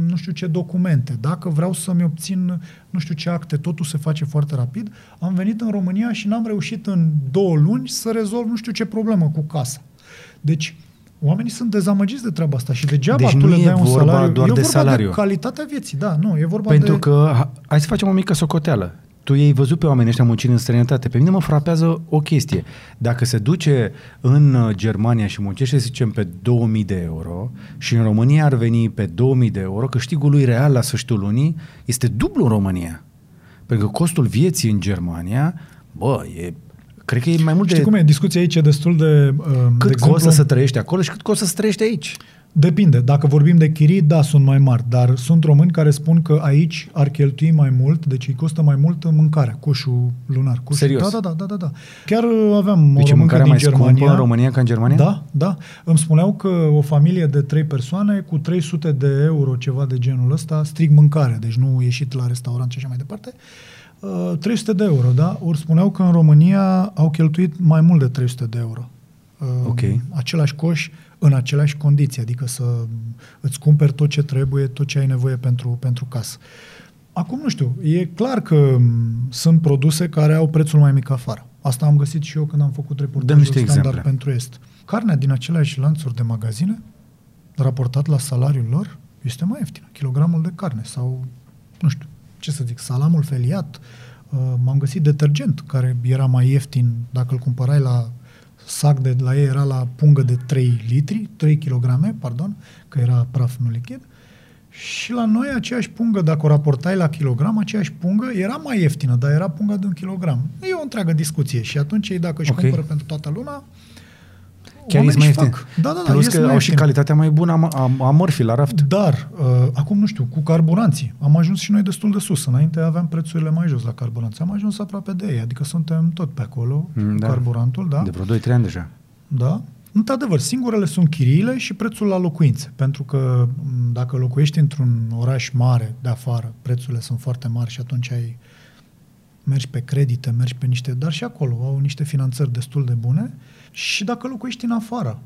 nu știu ce documente, dacă vreau să-mi obțin nu știu ce acte, totul se face foarte rapid, am venit în România și n-am reușit în 2 luni să rezolv nu știu ce problemă cu casa. Deci, oamenii sunt dezamăgiți de treaba asta și degeaba tu le dai un salariu. Doar de salariu. De calitatea vieții, da, nu, e vorba Pentru că, hai să facem o mică socoteală. Tu i-ai văzut pe oamenii ăștia muncind în străinătate. Pe mine mă frapează o chestie. Dacă se duce în Germania și muncește, să zicem, pe 2000 de euro și în România ar veni pe 2000 de euro, câștigul lui real la sfârșitul lunii este dublu în România. Pentru că costul vieții în Germania, cred că e mai mult. Știi cum e? Discuția aici e destul de... cât costă să trăiești acolo și cât costă să trăiești aici. Depinde. Dacă vorbim de chirii, da, sunt mai mari, dar sunt români care spun că aici ar cheltui mai mult, deci îi costă mai mult mâncarea, coșul lunar. Coșul. Serios? Da. Chiar aveam o româncă din Germania. Deci mâncarea mai scumpă în România ca în Germania? Da. Îmi spuneau că o familie de 3 persoane cu 300 de euro, ceva de genul ăsta, strict mâncare, deci nu ieșit la restaurant și așa mai departe, 300 de euro, da? Ori spuneau că în România au cheltuit mai mult de 300 de euro. Okay. Același coș, în aceleași condiții, adică să îți cumperi tot ce trebuie, tot ce ai nevoie pentru casă. Acum nu știu, e clar că sunt produse care au prețul mai mic afară. Asta am găsit și eu când am făcut reportajul standard pentru Est. Carnea din aceleași lanțuri de magazine, raportat la salariul lor, este mai ieftină. Kilogramul de carne sau, nu știu, ce să zic, salamul feliat. M-am găsit detergent care era mai ieftin dacă îl cumpărai la sac de la ei, era la pungă de 3 kg, că era praf, nu lichid, și la noi aceeași pungă, dacă o raportai la kilogram, aceeași pungă era mai ieftină, dar era punga de 1 kg. E o întreagă discuție și atunci ei, dacă își cumpără pentru toată lumea, chiar ești mai ieftin. Da, plus că au și calitatea mai bună a mărfii la raft. Dar, acum nu știu, cu carburanții. Am ajuns și noi destul de sus. Înainte aveam prețurile mai jos la carburanți. Am ajuns aproape de ei. Adică suntem tot pe acolo cu carburantul. Da. De vreo 2-3 ani deja. Da. Într-adevăr, singurele sunt chiriile și prețul la locuințe. Pentru că dacă locuiești într-un oraș mare de afară, prețurile sunt foarte mari și atunci mergi pe credite, mergi pe niște... Dar și acolo au niște finanțări destul de bune. Și dacă locuiești în afară,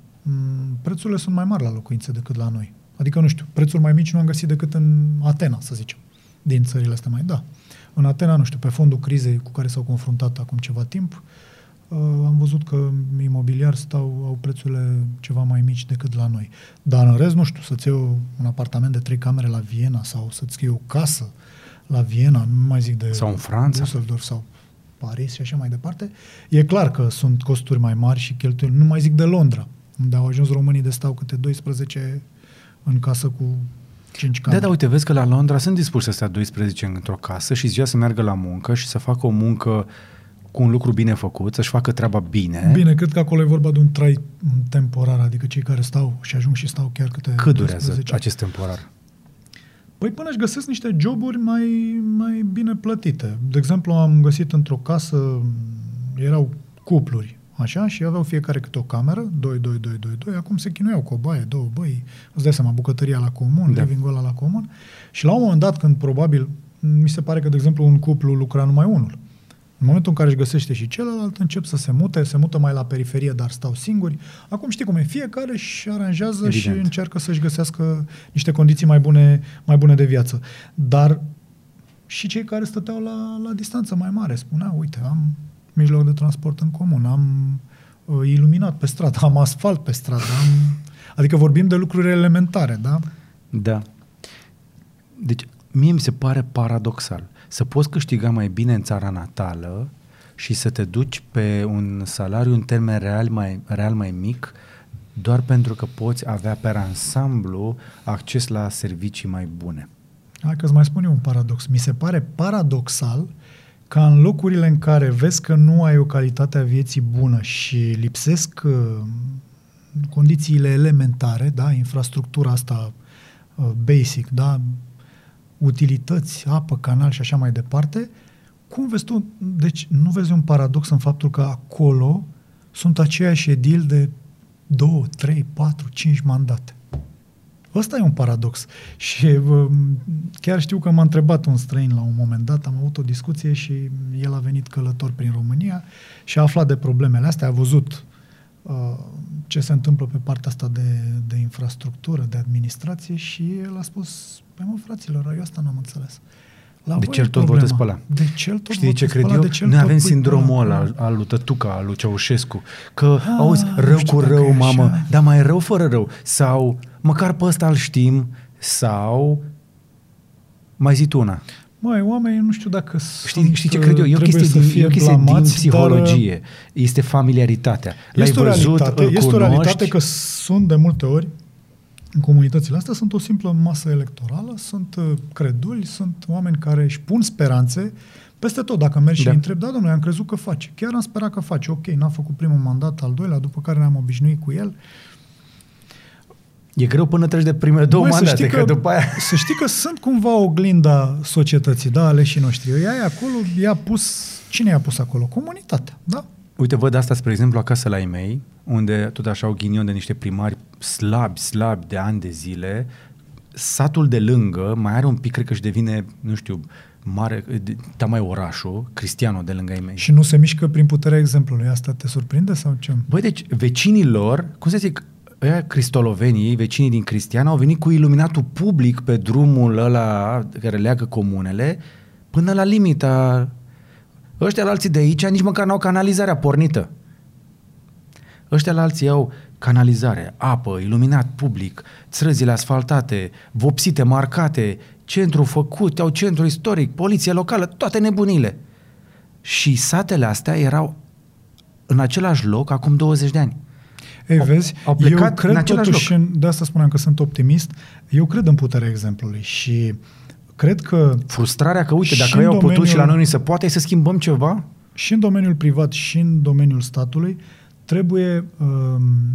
prețurile sunt mai mari la locuințe decât la noi. Adică, nu știu, prețuri mai mici nu am găsit decât în Atena, să zicem, din țările astea mai... Da. În Atena, nu știu, pe fondul crizei cu care s-au confruntat acum ceva timp, am văzut că imobiliari au prețurile ceva mai mici decât la noi. Dar în rest, nu știu, să-ți iei un apartament de 3 camere la Viena sau să-ți iei o casă la Viena, nu mai zic de... Sau în Franța. Dusseldorf sau Paris și așa mai departe, e clar că sunt costuri mai mari și cheltuieli. Nu mai zic de Londra, unde au ajuns românii de stau câte 12 în casă cu 5 camere. Da, uite, vezi că la Londra sunt dispuși să stea 12 într-o casă și zicea să meargă la muncă și să facă o muncă cu un lucru bine făcut, să-și facă treaba bine. Bine, cred că acolo e vorba de un trai temporar, adică cei care stau și ajung și stau chiar câte... Cât durează 12? Acest temporar? Păi până își găsesc niște joburi mai bine plătite. De exemplu, am găsit într-o casă, erau cupluri, așa, și aveau fiecare câte o cameră, 2, acum se chinuiau cu o baie, 2 băi, îți dai seama, bucătăria la comun, living-ul ăla la comun. Și la un moment dat, când probabil, mi se pare că, de exemplu, un cuplu lucra numai unul. În momentul în care își găsește și celălalt, încep să se mută mai la periferie, dar stau singuri. Acum știi cum e, fiecare își aranjează și încearcă să-și găsească niște condiții mai bune de viață. Dar și cei care stăteau la distanță mai mare spuneau, uite, am mijloc de transport în comun, am iluminat pe stradă, am asfalt pe stradă, adică vorbim de lucruri elementare, da? Da. Deci, mie mi se pare paradoxal să poți câștiga mai bine în țara natală și să te duci pe un salariu în termen real mai mic, doar pentru că poți avea pe ansamblu acces la servicii mai bune. Hai că îți mai spun eu un paradox. Mi se pare paradoxal ca în locurile în care vezi că nu ai o calitate a vieții bună și lipsesc condițiile elementare, da, infrastructura asta basic, da, utilități, apă, canal și așa mai departe, cum vezi tu? Deci nu vezi un paradox în faptul că acolo sunt aceiași edili de 2, 3, 4, 5 mandate. Ăsta e un paradox. Și chiar știu că m-a întrebat un străin la un moment dat, am avut o discuție și el a venit călător prin România și a aflat de problemele astea, a văzut ce se întâmplă pe partea asta de infrastructură, de administrație și el a spus, păi mă, fraților, eu asta n-am înțeles. De ce tot votez pe ăla? Știi ce cred eu? Noi avem sindromul ăla al lui Tătuca, al lui Ceaușescu, că, auzi, rău cu rău, mamă, dar mai rău fără rău. Sau, măcar pe ăsta îl știm, sau, mai zi tu una. Măi, oamenii nu știu dacă știi ce cred eu? E o chestie din psihologie. Este familiaritatea. Este o realitate, că sunt de multe ori în comunitățile astea, sunt o simplă masă electorală, sunt creduli, sunt oameni care își pun speranțe peste tot. Dacă mergi și întreb, da, domnule, am crezut că face. Chiar am sperat că face. Ok, n-a făcut primul mandat, al doilea, după care ne-am obișnuit cu el. E greu până treci de primele două mandate, că după aia... Să știi că sunt cumva oglinda societății, da, aleșii noștri. Ea e acolo, i-a pus... Cine i-a pus acolo? Comunitatea, da? Uite, văd asta, spre exemplu, acasă la Emei, unde tot așa au ghinion de niște primari slabi de ani de zile. Satul de lângă mai are un pic, cred că își devine, nu știu, mare, mai orașul, Cristiana de lângă Emei. Și nu se mișcă prin puterea exemplului. Asta te surprinde sau ce? Băi, deci vecinii lor, cum să zic, ăia cristolovenii, vecinii din Cristiana, au venit cu iluminatul public pe drumul ăla care leagă comunele până la limita... Ăștia la alții de aici nici măcar n-au canalizarea pornită. Ăștia la alții au canalizare, apă, iluminat public, străzile asfaltate, vopsite, marcate, centru făcut, au centru istoric, poliție locală, toate nebunile. Și satele astea erau în același loc acum 20 de ani. Ei, vezi, eu cred totuși, de asta spuneam că sunt optimist, eu cred în puterea exemplului și cred că... Frustrarea că, uite, dacă ei au putut și la noi nu se poate, să schimbăm ceva? Și în domeniul privat și în domeniul statului trebuie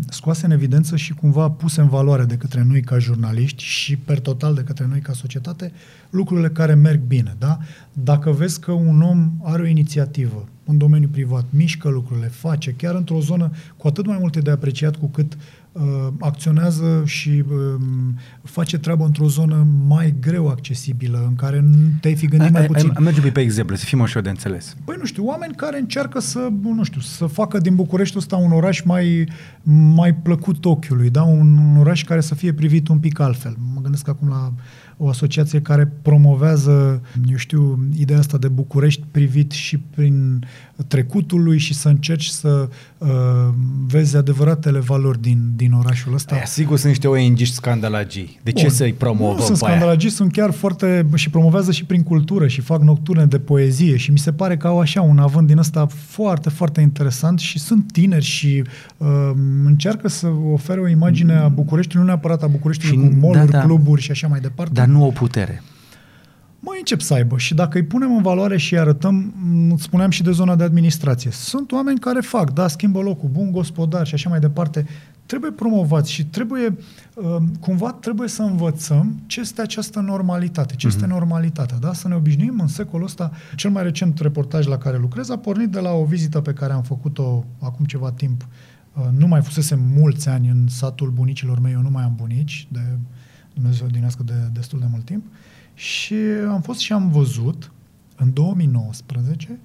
scoase în evidență și cumva puse în valoare de către noi ca jurnaliști și per total de către noi ca societate lucrurile care merg bine, da? Dacă vezi că un om are o inițiativă în domeniul privat, mișcă lucrurile, face, chiar într-o zonă cu atât mai multe de apreciat cu cât acționează și face treabă într-o zonă mai greu accesibilă, în care te-ai fi gândit mai puțin. Mergem pe exemplu, să fim așa de înțeles. Păi nu știu, oameni care încearcă să, nu știu, să facă din Bucureștiul ăsta un oraș mai plăcut ochiului, da? Un oraș care să fie privit un pic altfel. Mă gândesc acum la o asociație care promovează, eu știu, ideea asta de București privit și prin trecutul lui și să încerci să vezi adevăratele valori din orașul ăsta. Aia, sigur sunt niște ONG-și scandalagii. De ce să-i promovăm pe aia? Nu sunt scandalagii, sunt chiar foarte... și promovează și prin cultură și fac nocturne de poezie și mi se pare că au așa un avânt din ăsta foarte, foarte interesant și sunt tineri și încearcă să ofere o imagine a Bucureștiului, nu neapărat a Bucureștiului și, cu mall-uri, cluburi și așa mai departe. Dar nu o putere. Mai încep să aibă și dacă îi punem în valoare și îi arătăm, spuneam și de zona de administrație, sunt oameni care fac, da, schimbă locul, bun gospodar și așa mai departe, trebuie promovați și trebuie, cumva trebuie să învățăm ce este această normalitate, ce este normalitatea, da? Să ne obișnuim în secolul ăsta. Cel mai recent reportaj la care lucrez a pornit de la o vizită pe care am făcut-o acum ceva timp, nu mai fusese mulți ani în satul bunicilor mei, eu nu mai am bunici, de Dumnezeu dinească de destul de mult timp. Și am fost și am văzut în 2019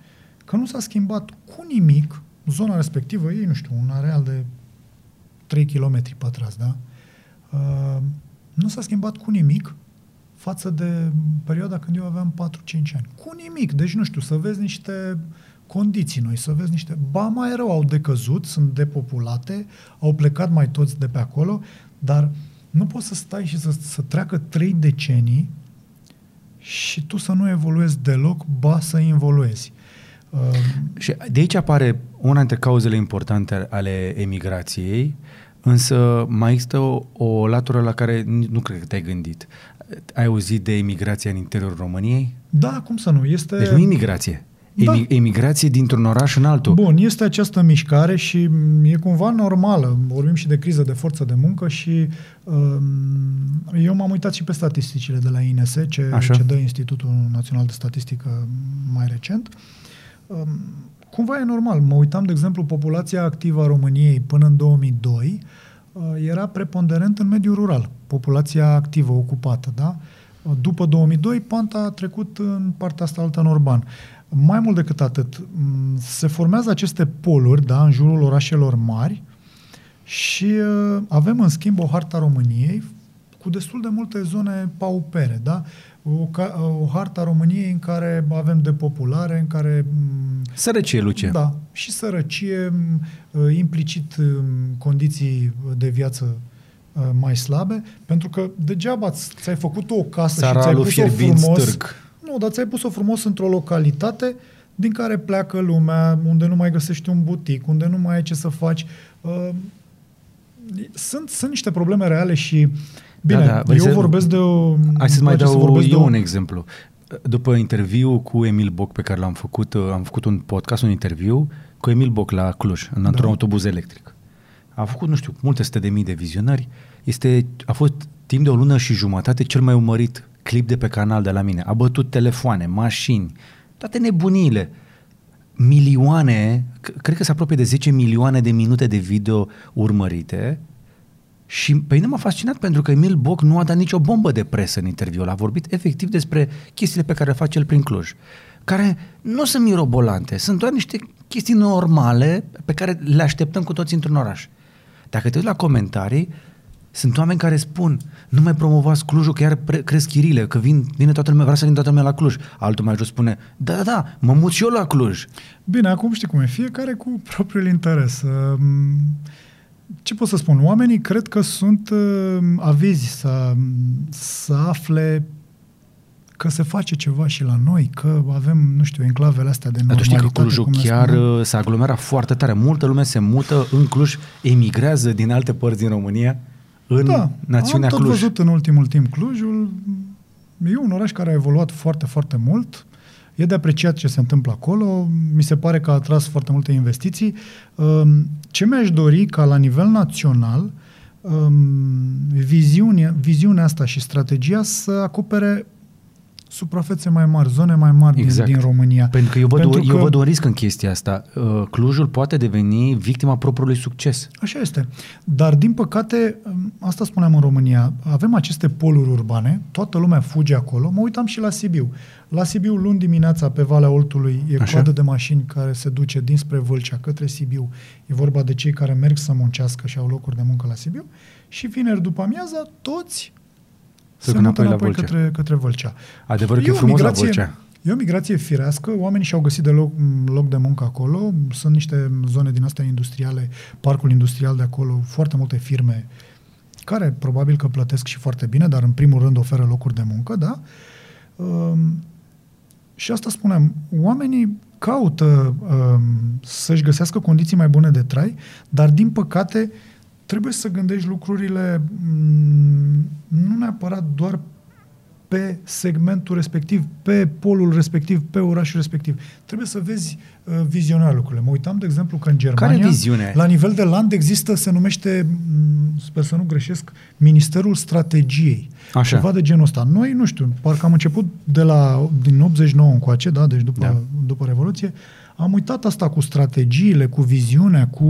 că nu s-a schimbat cu nimic zona respectivă, ei, nu știu, un areal de 3 km pătrați, da? Nu s-a schimbat cu nimic față de perioada când eu aveam 4-5 ani. Cu nimic, deci nu știu, să vezi niște condiții noi, să vezi niște... Ba, mai rău, au decăzut, sunt depopulate, au plecat mai toți de pe acolo, dar nu poți să stai și să treacă 3 decenii și tu să nu evoluezi deloc, ba să involuezi. Și de aici apare una dintre cauzele importante ale emigrației, însă mai există o latură la care nu cred că te-ai gândit. Ai auzit de emigrația în interiorul României? Da, cum să nu? Este... Deci nu emigrație. Da. Emigrație dintr-un oraș în altul. Bun, este această mișcare și e cumva normală. Vorbim și de criză de forță de muncă și eu m-am uitat și pe statisticile de la INS, ce dă Institutul Național de Statistică mai recent. Cumva e normal. Mă uitam, de exemplu, populația activă a României până în 2002 era preponderent în mediul rural. Populația activă, ocupată, da? După 2002, panta a trecut în partea asta altă, în urban. Mai mult decât atât, se formează aceste poluri, da, în jurul orașelor mari și avem în schimb o harta României cu destul de multe zone paupere, da? O harta României în care avem depopulare, în care... Sărăcie, Luce. Da, și sărăcie, implicit condiții de viață mai slabe, pentru că degeaba ți-ai făcut o casă Sara și ți-ai pus-o frumos... Stârc. Nu, dar ți-ai pus-o frumos într-o localitate din care pleacă lumea, unde nu mai găsești un butic, unde nu mai ai ce să faci. Sunt niște probleme reale și... Bine, eu vorbesc de o... Hai să-ți mai dau eu un exemplu. După interviu cu Emil Boc pe care l-am făcut, am făcut un podcast, un interviu cu Emil Boc la Cluj, într-un autobuz electric. a făcut, nu știu, multe sute de mii de vizionări. A fost timp de o lună și jumătate cel mai urmărit clip de pe canal de la mine. A bătut telefoane, mașini, toate nebuniile. Milioane, cred că se apropie de 10 milioane de minute de video urmărite. Și pe mine m-a fascinat pentru că Emil Boc nu a dat nicio bombă de presă în interviul. A vorbit efectiv despre chestiile pe care le face el prin Cluj, care nu sunt mirobolante, sunt doar niște chestii normale pe care le așteptăm cu toți într-un oraș. Dacă te uiți la comentarii, sunt oameni care spun, nu mai promovați Clujul, că iar cresc chirile, că vine toată lumea, vrea să vină toată lumea la Cluj. Altul mai jos spune, da, da, da, mă mut și eu la Cluj. Bine, acum știi cum e, fiecare cu propriul interes. Ce pot să spun? Oamenii cred că sunt avezi să afle că se face ceva și la noi, că avem, nu știu, enclavele astea de normalitate. Dar tu știi că Clujul chiar se aglomera foarte tare. Multă lume se mută în Cluj, emigrează din alte părți din România în națiunea Cluj. Am tot văzut în ultimul timp Clujul. E un oraș care a evoluat foarte, foarte mult. E de apreciat ce se întâmplă acolo. Mi se pare că a atras foarte multe investiții. Ce mi-aș dori ca la nivel național viziunea asta și strategia să acopere suprafețe mai mari, zone mai mari din România. Pentru că eu văd un risc în chestia asta. Clujul poate deveni victima propriului succes. Așa este. Dar, din păcate, asta spuneam în România, avem aceste poluri urbane, toată lumea fuge acolo. Mă uitam și la Sibiu. La Sibiu, luni dimineața, pe Valea Oltului, e coadă de mașini care se duce dinspre Vâlcea către Sibiu. E vorba de cei care merg să muncească și au locuri de muncă la Sibiu. Și vineri după amiaza, toți se mută înapoi către Vâlcea. Adevărul că e frumos la Vâlcea. E o migrație firească, oamenii și-au găsit de loc de muncă acolo, sunt niște zone din astea industriale, parcul industrial de acolo, foarte multe firme care probabil că plătesc și foarte bine, dar în primul rând oferă locuri de muncă, da? Și asta spuneam, oamenii caută să-și găsească condiții mai bune de trai, dar din păcate trebuie să gândești lucrurile nu neapărat doar pe segmentul respectiv, pe polul respectiv, pe orașul respectiv. Trebuie să vezi vizionar lucrurile. Mă uitam, de exemplu, că în Germania, la nivel de land, există, se numește, sper să nu greșesc, Ministerul Strategiei. Așa. Ceva de genul ăsta. Noi, nu știu, parcă am început din 89 încoace, da? Deci după Revoluție, am uitat asta cu strategiile, cu viziunea, cu...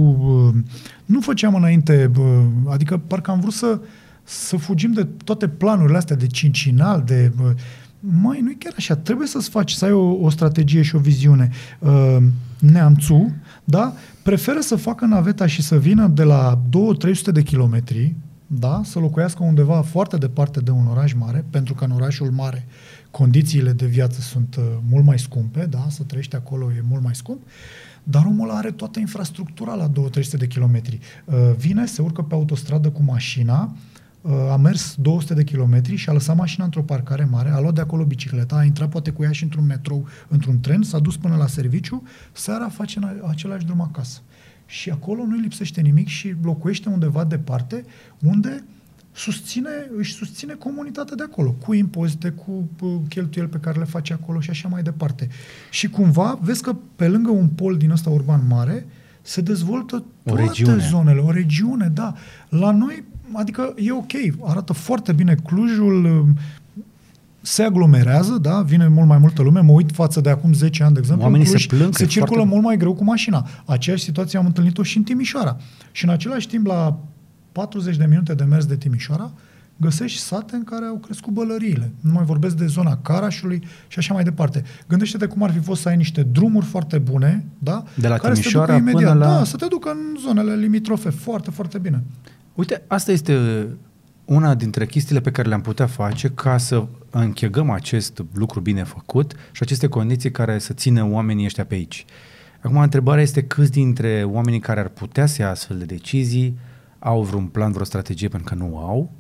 Nu făceam înainte, adică parcă am vrut să fugim de toate planurile astea de cincinal, de... Mai nu-i chiar așa, trebuie să-ți faci, să ai o strategie și o viziune. Neamțu, da? Preferă să facă naveta și să vină de la 200-300 de kilometri, da? Să locuiască undeva foarte departe de un oraș mare, pentru că în orașul mare condițiile de viață sunt mult mai scumpe, da? Să trăiești acolo e mult mai scump, dar omul are toată infrastructura la 200-300 de kilometri. Vine, se urcă pe autostradă cu mașina, a mers 200 de kilometri și a lăsat mașina într-o parcare mare, a luat de acolo bicicleta, a intrat poate cu ea și într-un metrou, într-un tren, s-a dus până la serviciu, seara face același drum acasă. Și acolo nu-i lipsește nimic și locuiește undeva departe, unde își susține comunitatea de acolo, cu impozite, cu cheltuieli pe care le face acolo și așa mai departe. Și cumva vezi că pe lângă un pol din ăsta urban mare se dezvoltă toate zonele, o regiune, da. La noi, adică e ok, arată foarte bine Clujul, se aglomerează, da, vine mult mai multă lume, mă uit față de acum 10 ani, de exemplu, oamenii Cluj, se circulă foarte... mult mai greu cu mașina. Aceeași situație am întâlnit-o și în Timișoara. Și în același timp, la 40 de minute de mers de Timișoara, găsești sate în care au crescut bălăriile. Nu mai vorbesc de zona Carașului și așa mai departe. Gândește-te cum ar fi fost să ai niște drumuri foarte bune, da? De la care Timișoara să te ducă imediat, până la... Da, să te ducă în zonele limitrofe. Foarte, foarte bine. Uite, asta este una dintre chestiile pe care le-am putea face ca să închegăm acest lucru bine făcut și aceste condiții care să țină oamenii ăștia pe aici. Acum, întrebarea este câți dintre oamenii care ar putea să ia astfel de decizii au vreun plan, vreo strategie, pentru că nu au,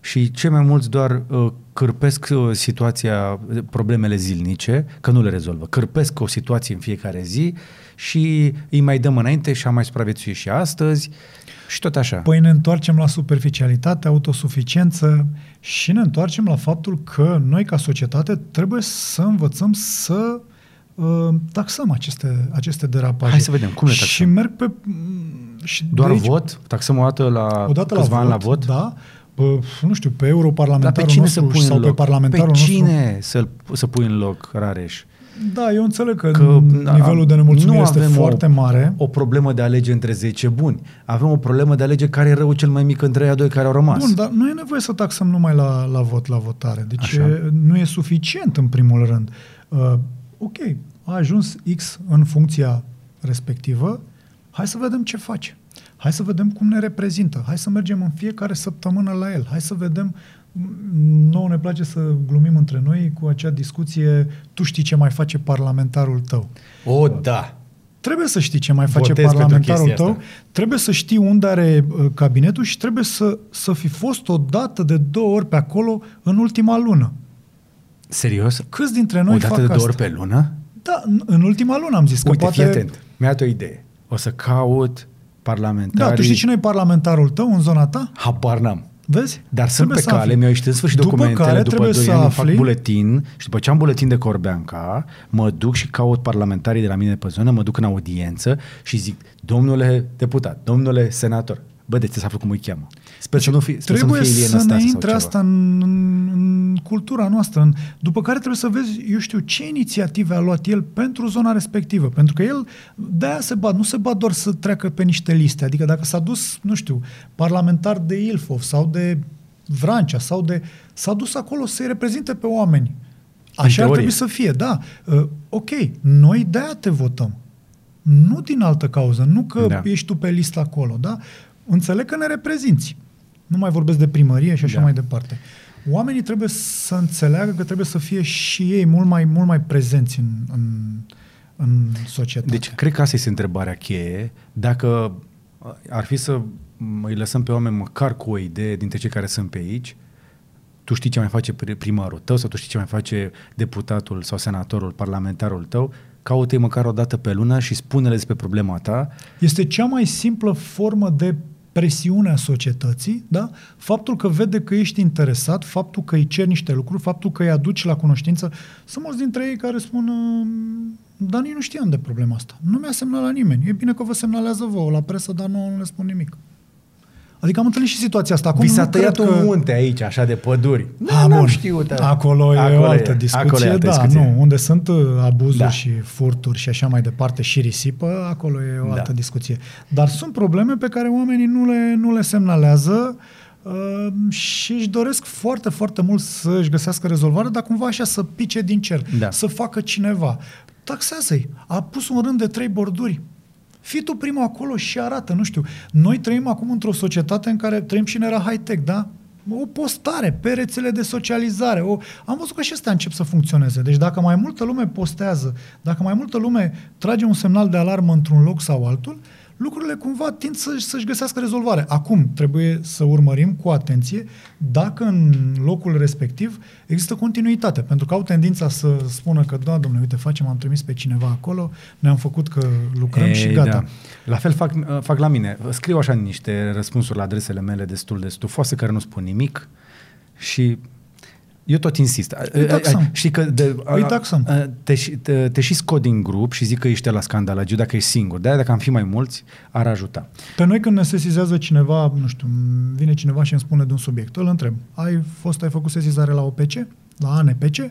și cei mai mulți doar cârpesc situația, problemele zilnice, că nu le rezolvă, cârpesc o situație în fiecare zi și îi mai dăm înainte și am mai supraviețuit și astăzi și tot așa. Păi ne întoarcem la superficialitate, autosuficiență și ne întoarcem la faptul că noi ca societate trebuie să învățăm să taxăm aceste derapaje. Hai să vedem cum le taxăm. Și merg pe... Și doar aici, vot? Taxăm o dată la vot, la vot? Da. Nu știu, pe europarlamentarul nostru sau pe parlamentarul nostru. Pe cine să pui în loc, Rareș? Da, eu înțeleg că nivelul de nemulțumire este foarte mare. O problemă de a alege între 10 buni. Avem o problemă de a alege care e rău cel mai mic între aia doi care au rămas. Bun, dar nu e nevoie să taxăm numai la vot, la votare. Deci nu e suficient în primul rând. Ok, a ajuns X în funcția respectivă, hai să vedem ce face. Hai să vedem cum ne reprezintă. Hai să mergem în fiecare săptămână la el. Hai să vedem... Nouă ne place să glumim între noi cu acea discuție, tu știi ce mai face parlamentarul tău. O, da! Trebuie să știi ce mai face parlamentarul tău, trebuie să știi unde are cabinetul și trebuie să fi fost o dată de 2 ori pe acolo în ultima lună. Serios? Câți dintre noi fac asta? O dată de 2 ori pe lună? Da, în ultima lună am zis. Uite, fii atent, mi-a dat o idee. O să caut parlamentarii... Da, tu știi cine e parlamentarul tău în zona ta? Habar n-am. Vezi? Dar sunt pe cale, mi-au ieșit în sfârșit documentele, după 2 ani fac buletin și după ce am buletin de Corbanca, mă duc și caut parlamentarii de la mine pe zonă, mă duc în audiență și zic, domnule deputat, domnule senator, bă, de ce să aflu cum îi cheamă? Sper să nu fie Trebuie să ne intre asta în cultura noastră, după care trebuie să vezi, eu știu, ce inițiative a luat el pentru zona respectivă, pentru că el de-aia se bat, nu se bat doar să treacă pe niște liste, adică dacă s-a dus, nu știu, parlamentar de Ilfov sau de Vrancea sau de... s-a dus acolo să-i reprezinte pe oameni. Așa ar trebui să fie, da. Ok, noi de-aia te votăm. Nu din altă cauză, nu că ești tu pe listă acolo, da? Înțeleg că ne reprezinți. Nu mai vorbesc de primărie și așa mai departe. Oamenii trebuie să înțeleagă că trebuie să fie și ei mult mai prezenți în societate. Deci, cred că asta este întrebarea cheie. Dacă ar fi să îi lăsăm pe oameni măcar cu o idee dintre cei care sunt pe aici, tu știi ce mai face primarul tău sau tu știi ce mai face deputatul sau senatorul, parlamentarul tău, caută-i măcar o dată pe lună și spune-le despre problema ta. Este cea mai simplă formă de presiune a societății, da? Faptul că vede că ești interesat, faptul că îi ceri niște lucruri, faptul că îi aduci la cunoștință. Sunt mulți dintre ei care spun, dar eu nu știam de problema asta. Nu mi-a semnalat nimeni. E bine că vă semnalează vouă la presă, dar nu le spun nimic. Adică am întâlnit și situația asta. Acum vi s-a tăiat un munte aici, așa, de păduri. Nu știu. Acolo e o altă discuție. Unde sunt abuzuri și furturi și așa mai departe și risipă, acolo e o altă discuție. Dar sunt probleme pe care oamenii nu le semnalează și își doresc foarte, foarte mult să-și găsească rezolvare, dar cumva așa să pice din cer, să facă cineva. Taxează-i. A pus un rând de 3 borduri. Fii tu primul acolo și arată, nu știu. Noi trăim acum într-o societate în care trăim și în era high-tech, da? O postare pe rețele de socializare. Am văzut că și astea încep să funcționeze. Deci dacă mai multă lume postează, dacă mai multă lume trage un semnal de alarmă într-un loc sau altul, lucrurile cumva tind să-și găsească rezolvare. Acum trebuie să urmărim cu atenție dacă în locul respectiv există continuitate, pentru că au tendința să spună că da, domnule, uite, am trimis pe cineva acolo, ne-am făcut că lucrăm și gata. Da. La fel fac la mine. Scriu așa niște răspunsuri la adresele mele destul de stufoase, care nu spun nimic și eu tot insist. Te și scot din grup și zic că ești la scandalagiu dacă ești singur. De-aia dacă am fi mai mulți, ar ajuta. Pe noi când ne sesizează cineva, nu știu, vine cineva și îmi spune de un subiect, îl întreb, ai făcut sesizare la OPC? La ANPC?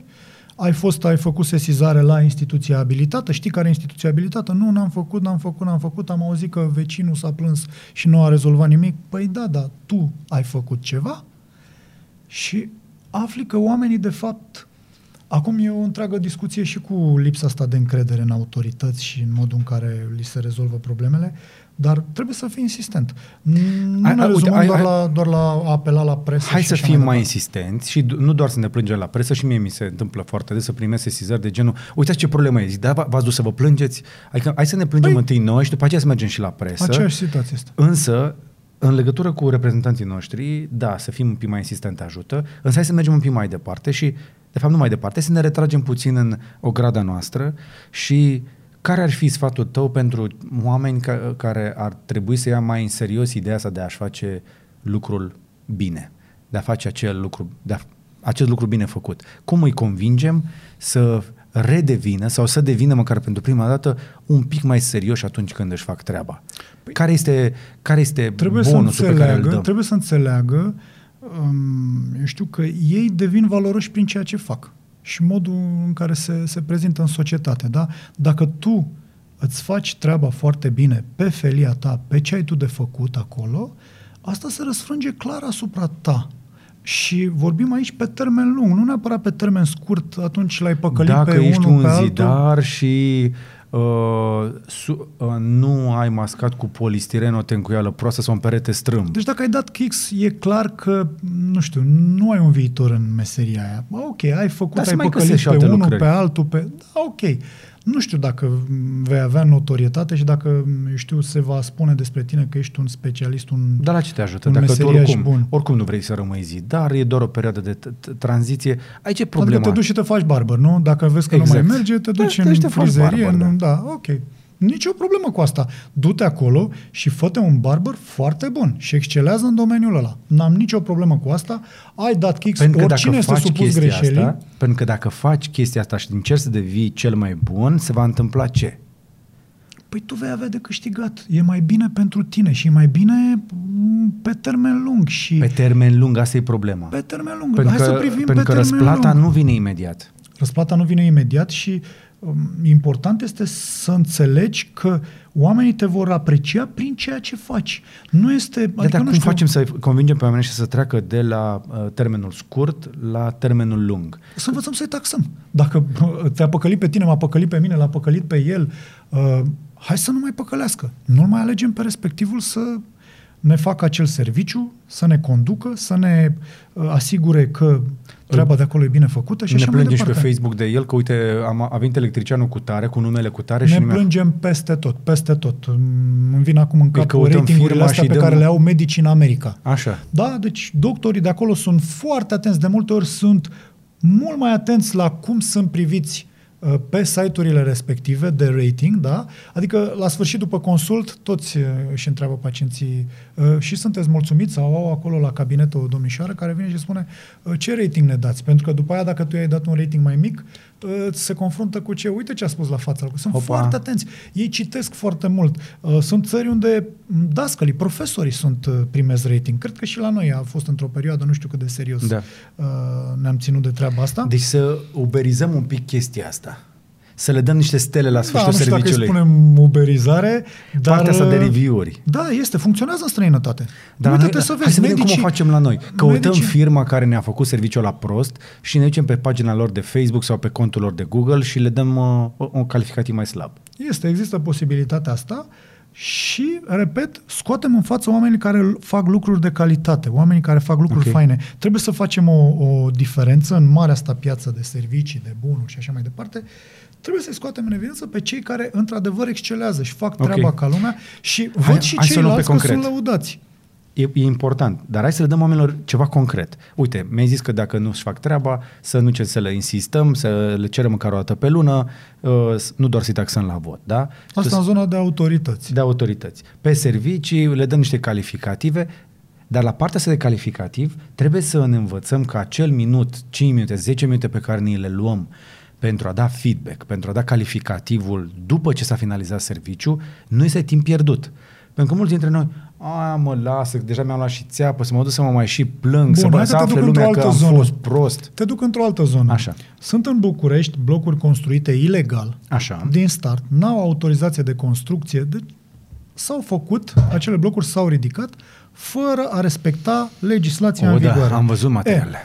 Ai făcut sesizare la instituția abilitată? Știi care e instituția abilitată? Nu, n-am făcut, am auzit că vecinul s-a plâns și nu a rezolvat nimic. Păi da, dar tu ai făcut ceva? Și afli că oamenii, de fapt, acum e o întreagă discuție și cu lipsa asta de încredere în autorități și în modul în care li se rezolvă problemele, dar trebuie să fii insistent. Nu ne rezumăm doar la a apela la presă. Hai să fim mai insistenți și nu doar să ne plângem la presă, și mie mi se întâmplă foarte des să primesc sesizări de genul, uitați ce problemă e, zic, da, v-ați dus să vă plângeți? Adică hai să ne plângem întâi noi și după aceea să mergem și la presă. Aceeași situație este. Însă, în legătură cu reprezentanții noștri, da, să fim un pic mai insistent ajută, însă hai să mergem un pic mai departe și, de fapt, nu mai departe, să ne retragem puțin în ograda noastră și care ar fi sfatul tău pentru oameni care ar trebui să ia mai în serios ideea asta de a-și face lucrul bine, de a face acel lucru bine făcut? Cum îi convingem să redevină sau să devină măcar pentru prima dată un pic mai serios atunci când își fac treaba. Care este bonusul pe care îl dăm? Trebuie să înțeleagă, eu știu, că ei devin valoroși prin ceea ce fac și modul în care se prezintă în societate. Da? Dacă tu îți faci treaba foarte bine pe felia ta, pe ce ai tu de făcut acolo, asta se răsfrânge clar asupra ta. Și vorbim aici pe termen lung, nu neapărat pe termen scurt, atunci l-ai păcălit pe unul, pe altul. Dacă ești un zidar și nu ai mascat cu polistiren o tencuială proastă sau un perete strâmb. Deci dacă ai dat kicks, e clar că, nu știu, nu ai un viitor în meseria aia. Ok, ai făcut, ai păcălit pe unul, lucrări. Pe altul, pe... Da, ok. Nu știu dacă vei avea notorietate și dacă, eu știu, se va spune despre tine că ești un specialist, un... Dar la ce te ajută? Dacă tu oricum nu vrei să rămâi zidar, e doar o perioadă de tranziție. Aici e problema. Adică te duci și te faci barbă, nu? Dacă vezi că exact. Nu mai merge, te duci în frizerie. Barber, nu? Da, ok. Nici o problemă cu asta. Du-te acolo și fă-te un barber foarte bun și excelează în domeniul ăla. N-am nicio problemă cu asta. Ai dat kicks, oricine este supus greșelii. Asta, pentru că dacă faci chestia asta și încerci să devii cel mai bun, se va întâmpla ce? Păi tu vei avea de câștigat. E mai bine pentru tine și e mai bine pe termen lung. Și pe termen lung, asta e problema. Pe termen lung. Pentru că răsplata nu vine imediat. Răsplata nu vine imediat și important este să înțelegi că oamenii te vor aprecia prin ceea ce faci. Nu este... Adică cum facem să convingem pe oameni și să treacă de la termenul scurt la termenul lung? Să învățăm să-i taxăm. Dacă te-a păcălit pe tine, m-a păcălit pe mine, l-a păcălit pe el, hai să nu mai păcălească. Nu-l mai alegem pe respectivul să ne facă acel serviciu, să ne conducă, să ne asigure că treaba de acolo e bine făcută și așa mai departe. Ne plângem și pe Facebook de el că, uite, a venit electricianul cu tare, cu numele cu tare. Ne plângem peste tot, peste tot. Îmi vin acum în cap ratingurile astea pe care le au medicii în America. Așa. Da, deci doctorii de acolo sunt foarte atenți, de multe ori sunt mult mai atenți la cum sunt priviți pe site-urile respective de rating, da? Adică la sfârșit, după consult, toți își întreabă pacienții și sunteți mulțumiți sau au acolo la cabinet o domnișoară care vine și spune ce rating ne dați, pentru că după aia dacă tu i-ai dat un rating mai mic, se confruntă cu ce, uite ce a spus la fața. Sunt foarte atenți. Ei citesc foarte mult. Sunt țări unde dascălii, profesorii primesc rating. Cred că și la noi a fost într-o perioadă, nu știu cât de serios ne-am ținut de treaba asta. Deci să uberizăm un pic chestia asta. Să le dăm niște stele la sfârșitul serviciului. Da, nu știu dacă îi spunem uberizare, dar... Partea asta de review-uri. Da, este. Funcționează în străinătate. Dar uite-te să vezi. Hai să vedem cum o facem la noi. Căutăm firma care ne-a făcut serviciul la prost și ne ducem pe pagina lor de Facebook sau pe contul lor de Google și le dăm un calificativ mai slab. Există posibilitatea asta și, repet, scoatem în față oamenii care fac lucruri de calitate, oamenii care fac lucruri faine. Trebuie să facem o diferență în marea asta piață de servicii, de bunuri și așa mai departe. Trebuie să-i scoatem în evidență pe cei care într-adevăr excelează și fac treaba ca lumea și văd și ceilalți că sunt lăudați. E important, dar hai să le dăm oamenilor ceva concret. Uite, mi-ai zis că dacă nu-și fac treaba, să nu să le insistăm, să le cerem măcar o dată pe lună, nu doar să-i taxăm la vot. Da? Asta în zona de autorități. De autorități. Pe servicii le dăm niște calificative, dar la partea asta de calificativ trebuie să ne învățăm că acel minut, 5 minute, 10 minute pe care ni le luăm pentru a da feedback, pentru a da calificativul după ce s-a finalizat serviciul, nu este timp pierdut. Pentru că mulți dintre noi, mă lasă, deja mi-am luat și țeapă, să mă duc să mă mai și plâng, să afle lumea că am fost prost. Te duc într-o altă zonă. Așa. Sunt în București blocuri construite ilegal, din start, n-au autorizație de construcție, deci s-au făcut, acele blocuri s-au ridicat, fără a respecta legislația în vigoare. Am văzut materialele.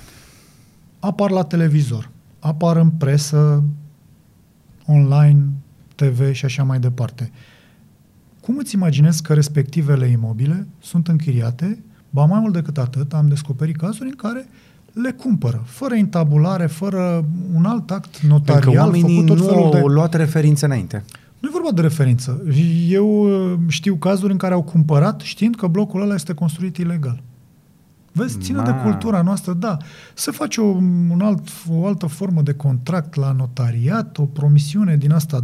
Apar la televizor. Apar în presă, online, TV și așa mai departe. Cum îți imaginezi că respectivele imobile sunt închiriate? Ba mai mult decât atât, am descoperit cazuri în care le cumpără, fără intabulare, fără un alt act notarial. Pentru că oamenii nu au luat referințe înainte. Nu e vorba de referință. Eu știu cazuri în care au cumpărat știind că blocul ăla este construit ilegal. Vezi, ține de cultura noastră, da. Să faci o altă formă de contract la notariat, o promisiune din asta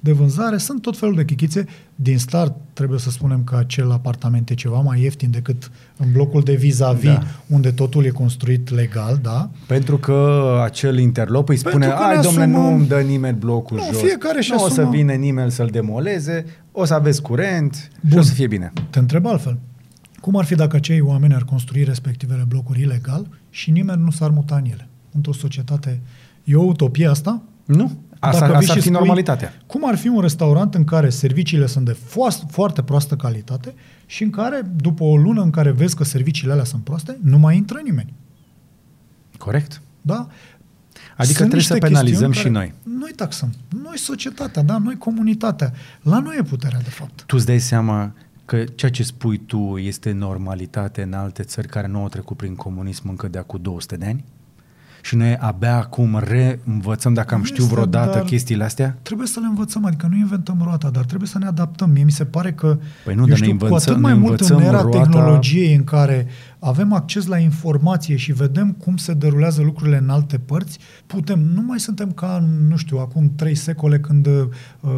de vânzare. Sunt tot felul de chichițe. Din start, trebuie să spunem că acel apartament e ceva mai ieftin decât în blocul de vis-a-vis, da, unde totul e construit legal, da? Pentru că acel interlop îi spune, ai, domnule, nu îmi dă nimeni blocul jos. Fiecare și asumă. Nu o să vină nimeni să-l demoleze, o să aveți curent. Bun. Și o să fie bine. Te întreb altfel. Cum ar fi dacă acei oameni ar construi respectivele blocuri ilegal și nimeni nu s-ar muta în ele? Într-o societate... E o utopie asta? Nu. Asta ar fi normalitatea. Cum ar fi un restaurant în care serviciile sunt de foarte proastă calitate și în care, după o lună în care vezi că serviciile alea sunt proaste, nu mai intră nimeni? Corect. Da? Adică sunt, trebuie să penalizăm și noi. Noi taxăm. Noi societatea, da? Noi comunitatea. La noi e puterea, de fapt. Tu îți dai seama... că ceea ce spui tu este normalitate în alte țări care nu au trecut prin comunism încă de acum 200 de ani? Și noi abia acum reînvățăm, dacă am știut vreodată chestiile astea? Trebuie să le învățăm, adică nu inventăm roata, dar trebuie să ne adaptăm. Mie mi se pare că, cu atât mai mult în era tehnologiei în care avem acces la informație și vedem cum se derulează lucrurile în alte părți, nu mai suntem ca, acum 3 secole când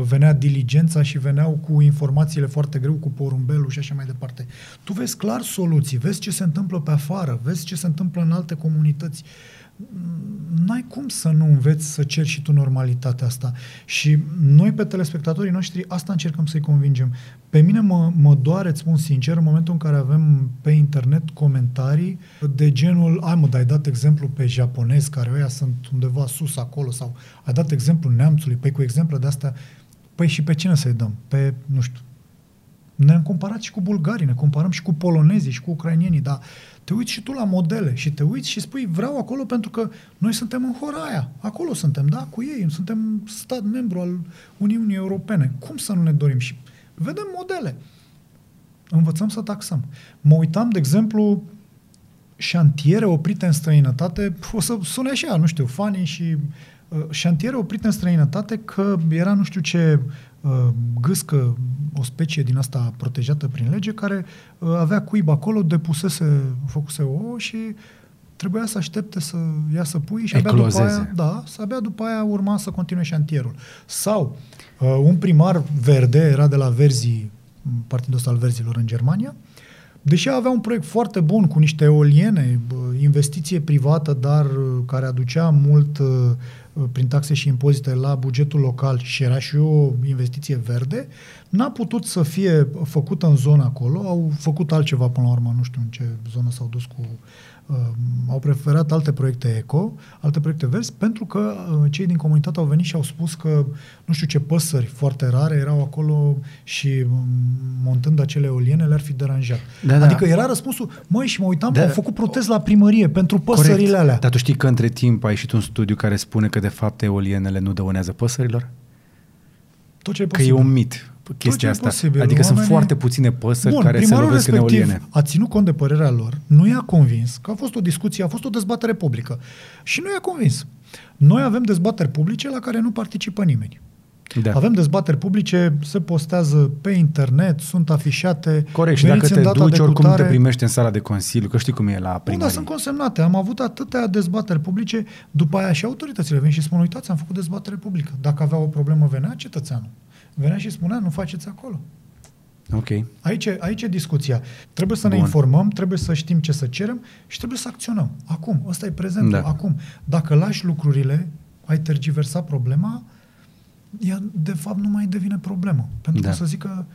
venea diligența și veneau cu informațiile foarte greu, cu porumbelul și așa mai departe. Tu vezi clar soluții, vezi ce se întâmplă pe afară, vezi ce se întâmplă în alte comunități. N-ai cum să nu înveți să ceri și tu normalitatea asta. Și noi, pe telespectatorii noștri, asta încercăm să-i convingem. Pe mine mă doare, îți spun sincer, în momentul în care avem pe internet comentarii de genul, ai dat exemplu pe japonezi, care ăia sunt undeva sus acolo, sau ai dat exemplu neamțului, cu exemple de astea, și pe cine să-i dăm? Pe, ne-am comparat și cu bulgarii, ne comparăm și cu polonezii și cu ucrainienii, dar te uiți și tu la modele și te uiți și spui, vreau acolo pentru că noi suntem în hora aia, acolo suntem, da, cu ei, suntem stat membru al Uniunii Europene, cum să nu ne dorim? Și vedem modele. Învățăm să taxăm. Mă uitam, de exemplu, șantiere oprite în străinătate, o să sune așa, fanii și șantiere oprite în străinătate că era gâscă, o specie din asta protejată prin lege, care avea cuib acolo, făcuse ouă și trebuia să aștepte să iasă puii și abia după aia urma să continue șantierul. Sau un primar verde, era de la Verzii, partidul ăsta al Verzilor în Germania, deși avea un proiect foarte bun cu niște eoliene, investiție privată, dar care aducea mult prin taxe și impozite la bugetul local și era și o investiție verde, n-a putut să fie făcută în zona acolo, au făcut altceva până la urmă, în ce zonă s-au dus cu... au preferat alte proiecte eco, alte proiecte verzi, pentru că cei din comunitate au venit și au spus că ce păsări foarte rare erau acolo și montând acele eoliene le-ar fi deranjat. Da, adică era răspunsul, și mă uitam, au făcut protest la primărie pentru păsările alea. Dar tu știi că între timp a ieșit un studiu care spune că de fapt eolienele nu dăunează păsărilor? Tot ce e posibil. Că e un mit. Chestia asta. Posibil. Adică sunt foarte puține păsări care se lovesc în eoliene. A ținut cont de părerea lor, nu i-a convins, că a fost o discuție, a fost o dezbatere publică și nu i-a convins. Noi avem dezbateri publice la care nu participă nimeni. Da. Avem dezbateri publice, se postează pe internet, sunt afișate. Corect, și dacă te duci, oricum te primești în sala de consiliu, că știi cum e la primărie. Da, sunt consemnate. Am avut atâtea dezbateri publice, după aia și autoritățile vin și spun, uitați, am făcut dezbatere publică. Dacă avea o problemă, venea cetățeanul. Venea și spunea, nu faceți acolo. Ok. Aici e discuția. Trebuie să ne informăm, trebuie să știm ce să cerem și trebuie să acționăm. Acum, ăsta e prezentul. Da. Acum, dacă lași lucrurile, ai tergiversa problema, ea de fapt nu mai devine problemă. Pentru că să zică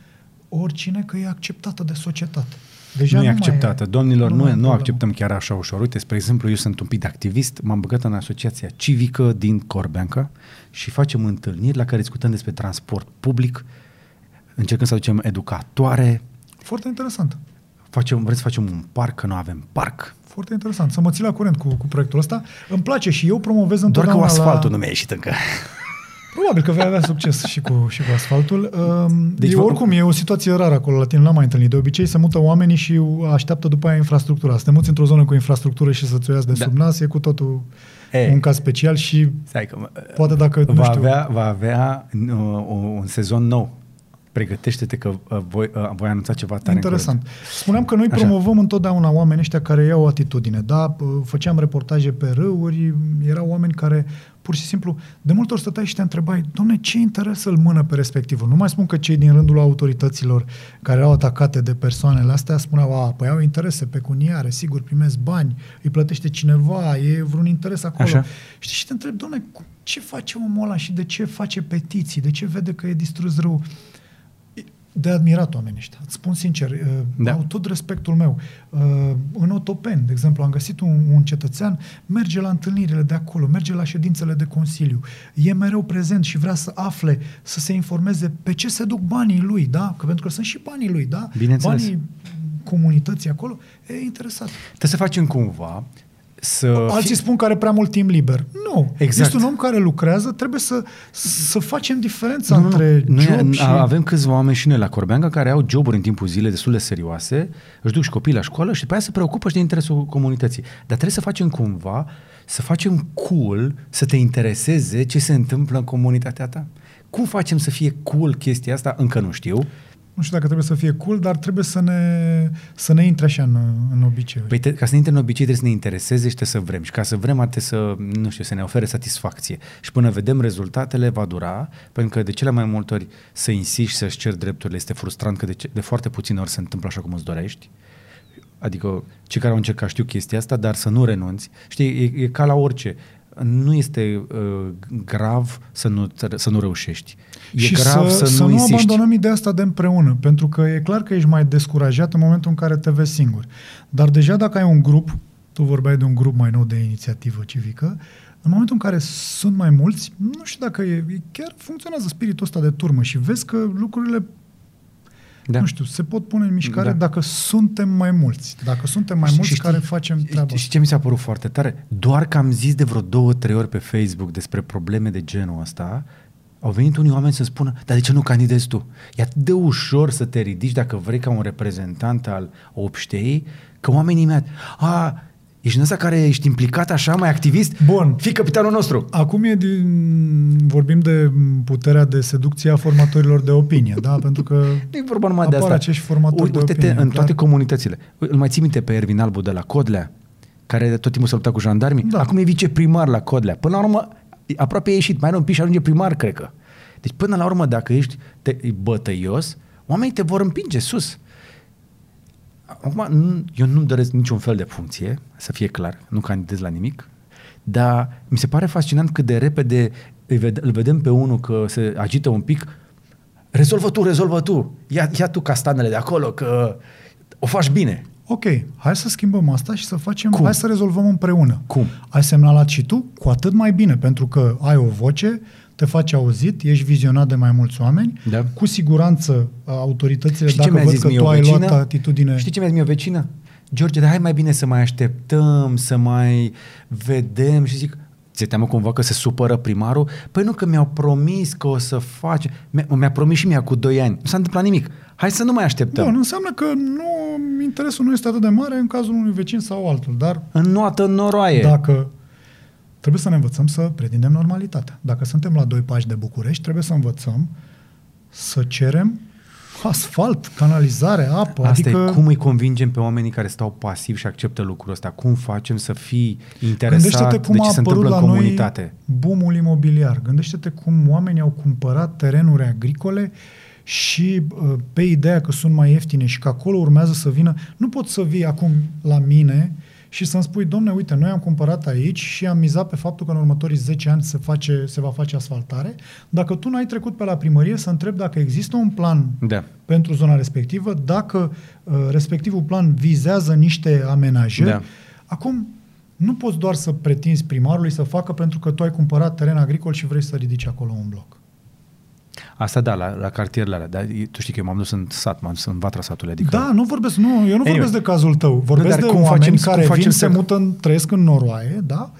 oricine că e acceptată de societate. Deja nu e acceptată. Domnilor, nu acceptăm chiar așa ușor. Uite, spre exemplu, eu sunt un pic de activist, m-am băgat în asociația civică din Corbanca și facem întâlniri la care discutăm despre transport public, încercăm să aducem educatoare. Foarte interesant. Vrem să facem un parc, că nu avem parc. Foarte interesant. Să mă ții la curent cu proiectul ăsta. Îmi place și eu promovez întotdeauna. Doar că asfaltul nu mi-a ieșit încă. Probabil că vei avea succes și cu asfaltul. Deci, oricum, e o situație rară acolo la tine, n-am mai întâlnit. De obicei se mută oamenii și așteaptă după aia infrastructura. Să te muți într-o zonă cu infrastructură și să-ți o iați de sub nas, e cu totul un caz special și poate dacă, va avea un sezon nou. Pregătește-te că voi anunța ceva tare interesant. Încurăt. Spuneam că noi promovăm întotdeauna oamenii ăștia care iau o atitudine. Da? Făceam reportaje pe râuri, erau oameni care pur și simplu, de multe ori stăteai și te întrebai, dom'le, ce interes îl mână pe respectivul? Nu mai spun că cei din rândul autorităților care erau atacate de persoanele astea spuneau, păi au interese pecuniare, sigur, primesc bani, îi plătește cineva, e vreun interes acolo. Așa. Știi, și te întrebi, dom'le, ce face omul ăla și de ce face petiții? De ce vede că e distrus rău? De admirat oamenii ăștia. Îți spun sincer, au tot respectul meu. În Otopeni, de exemplu, am găsit un cetățean, merge la întâlnirile de acolo, merge la ședințele de consiliu, e mereu prezent și vrea să afle, să se informeze pe ce se duc banii lui, da? Că pentru că sunt și banii lui, da? Banii comunității acolo, e interesat. Trebuie să facem cumva să... Alții spun că are prea mult timp liber. Nu. Exact. Este un om care lucrează, trebuie să facem diferența între job și... Avem câțiva oameni și noi la Corbanca care au joburi în timpul zilei destul de serioase, își duc și copiii la școală și după aia se preocupă și de interesul comunității. Dar trebuie să facem cumva, să facem cool, să te intereseze ce se întâmplă în comunitatea ta. Cum facem să fie cool chestia asta? Încă nu știu. Nu știu dacă trebuie să fie cool, dar trebuie să ne intre așa în obicei. Păi ca să ne intre în obicei trebuie să ne intereseze și trebuie să vrem. Și ca să vrem trebuie să, nu știu, să ne ofere satisfacție. Și până vedem rezultatele va dura, pentru că de cele mai multe ori să insiști să-și ceri drepturile este frustrant, că de foarte puține ori se întâmplă așa cum îți dorești. Adică cei care au încercat știu chestia asta, dar să nu renunți. Știi, e ca la orice. Nu este grav să nu reușești. Și grav să nu abandonăm ideea asta de împreună, pentru că e clar că ești mai descurajat în momentul în care te vezi singur. Dar deja dacă ai un grup, tu vorbeai de un grup mai nou de inițiativă civică, în momentul în care sunt mai mulți, nu știu dacă chiar funcționează spiritul ăsta de turmă și vezi că lucrurile nu știu, se pot pune în mișcare dacă suntem mai mulți. Dacă suntem mai mulți care facem treaba. Și ce mi s-a părut foarte tare? Doar că am zis de vreo 2-3 ori pe Facebook despre probleme de genul ăsta, au venit unii oameni să spună, dar de ce nu candidezi tu? E atât de ușor să te ridici dacă vrei ca un reprezentant al obștei, că oamenii mei, ești în ăsta care ești implicat așa, mai activist? Bun. Fii capitanul nostru. Acum vorbim de puterea de seducție a formatorilor de opinie, da? Pentru că nu-i vorba numai de asta. Acești formatori de opinie, în toate comunitățile. Îl mai ții minte pe Ervin Albu de la Codlea, care tot timpul s-a luptat cu jandarmii? Da. Acum e viceprimar la Codlea. Până la urmă, aproape e ieșit. Mai era un pic și ajunge primar, cred că. Deci până la urmă, dacă ești bătăios, oamenii te vor împinge sus. Acum, eu nu-mi doresc niciun fel de funcție, să fie clar, nu candidez la nimic, dar mi se pare fascinant cât de repede îl vedem pe unul că se agită un pic, rezolvă tu, ia tu castanele de acolo, că o faci bine. Ok, hai să schimbăm asta și să facem, hai să rezolvăm împreună. Cum? Ai semnalat și tu, cu atât mai bine, pentru că ai o voce, te faci auzit, ești vizionat de mai mulți oameni, cu siguranță autoritățile, știi, dacă văd că tu ai luat atitudine... Știi ce mi-a zis o vecină? George, dar hai mai bine să mai așteptăm, să mai vedem și zic, ți-e teamă cumva că se supără primarul? Păi nu, că mi-au promis că o să faci... Mi-a promis și mie cu 2 ani. Nu s-a întâmplat nimic. Hai să nu mai așteptăm. Nu, înseamnă că interesul nu este atât de mare în cazul unui vecin sau altul, dar... În noată noroaie. Dacă... Trebuie să ne învățăm să pretindem normalitatea. Dacă suntem la 2 pași de București, trebuie să învățăm să cerem asfalt, canalizare, apă. Asta adică... e cum îi convingem pe oamenii care stau pasivi și acceptă lucrul ăsta. Cum facem să fii interesat de ce se întâmplă în comunitate. Boom-ul imobiliar. Gândește-te cum oamenii au cumpărat terenuri agricole și pe ideea că sunt mai ieftine și că acolo urmează să vină. Nu pot să vii acum la mine... și să-mi spui, domne, uite, noi am cumpărat aici și am mizat pe faptul că în următorii 10 ani se va face asfaltare. Dacă tu n-ai trecut pe la primărie, să întrebi dacă există un plan pentru zona respectivă, dacă respectivul plan vizează niște amenajări. Da. Acum, nu poți doar să pretinzi primarului să facă pentru că tu ai cumpărat teren agricol și vrei să ridici acolo un bloc. Asta la cartierele alea, dar tu știi că eu m-am dus în sat, m-am dus în vatra satului, adică... Da, eu nu vorbesc de cazul tău, vorbesc de oameni care vin, se mută, trăiesc în noroaie, da?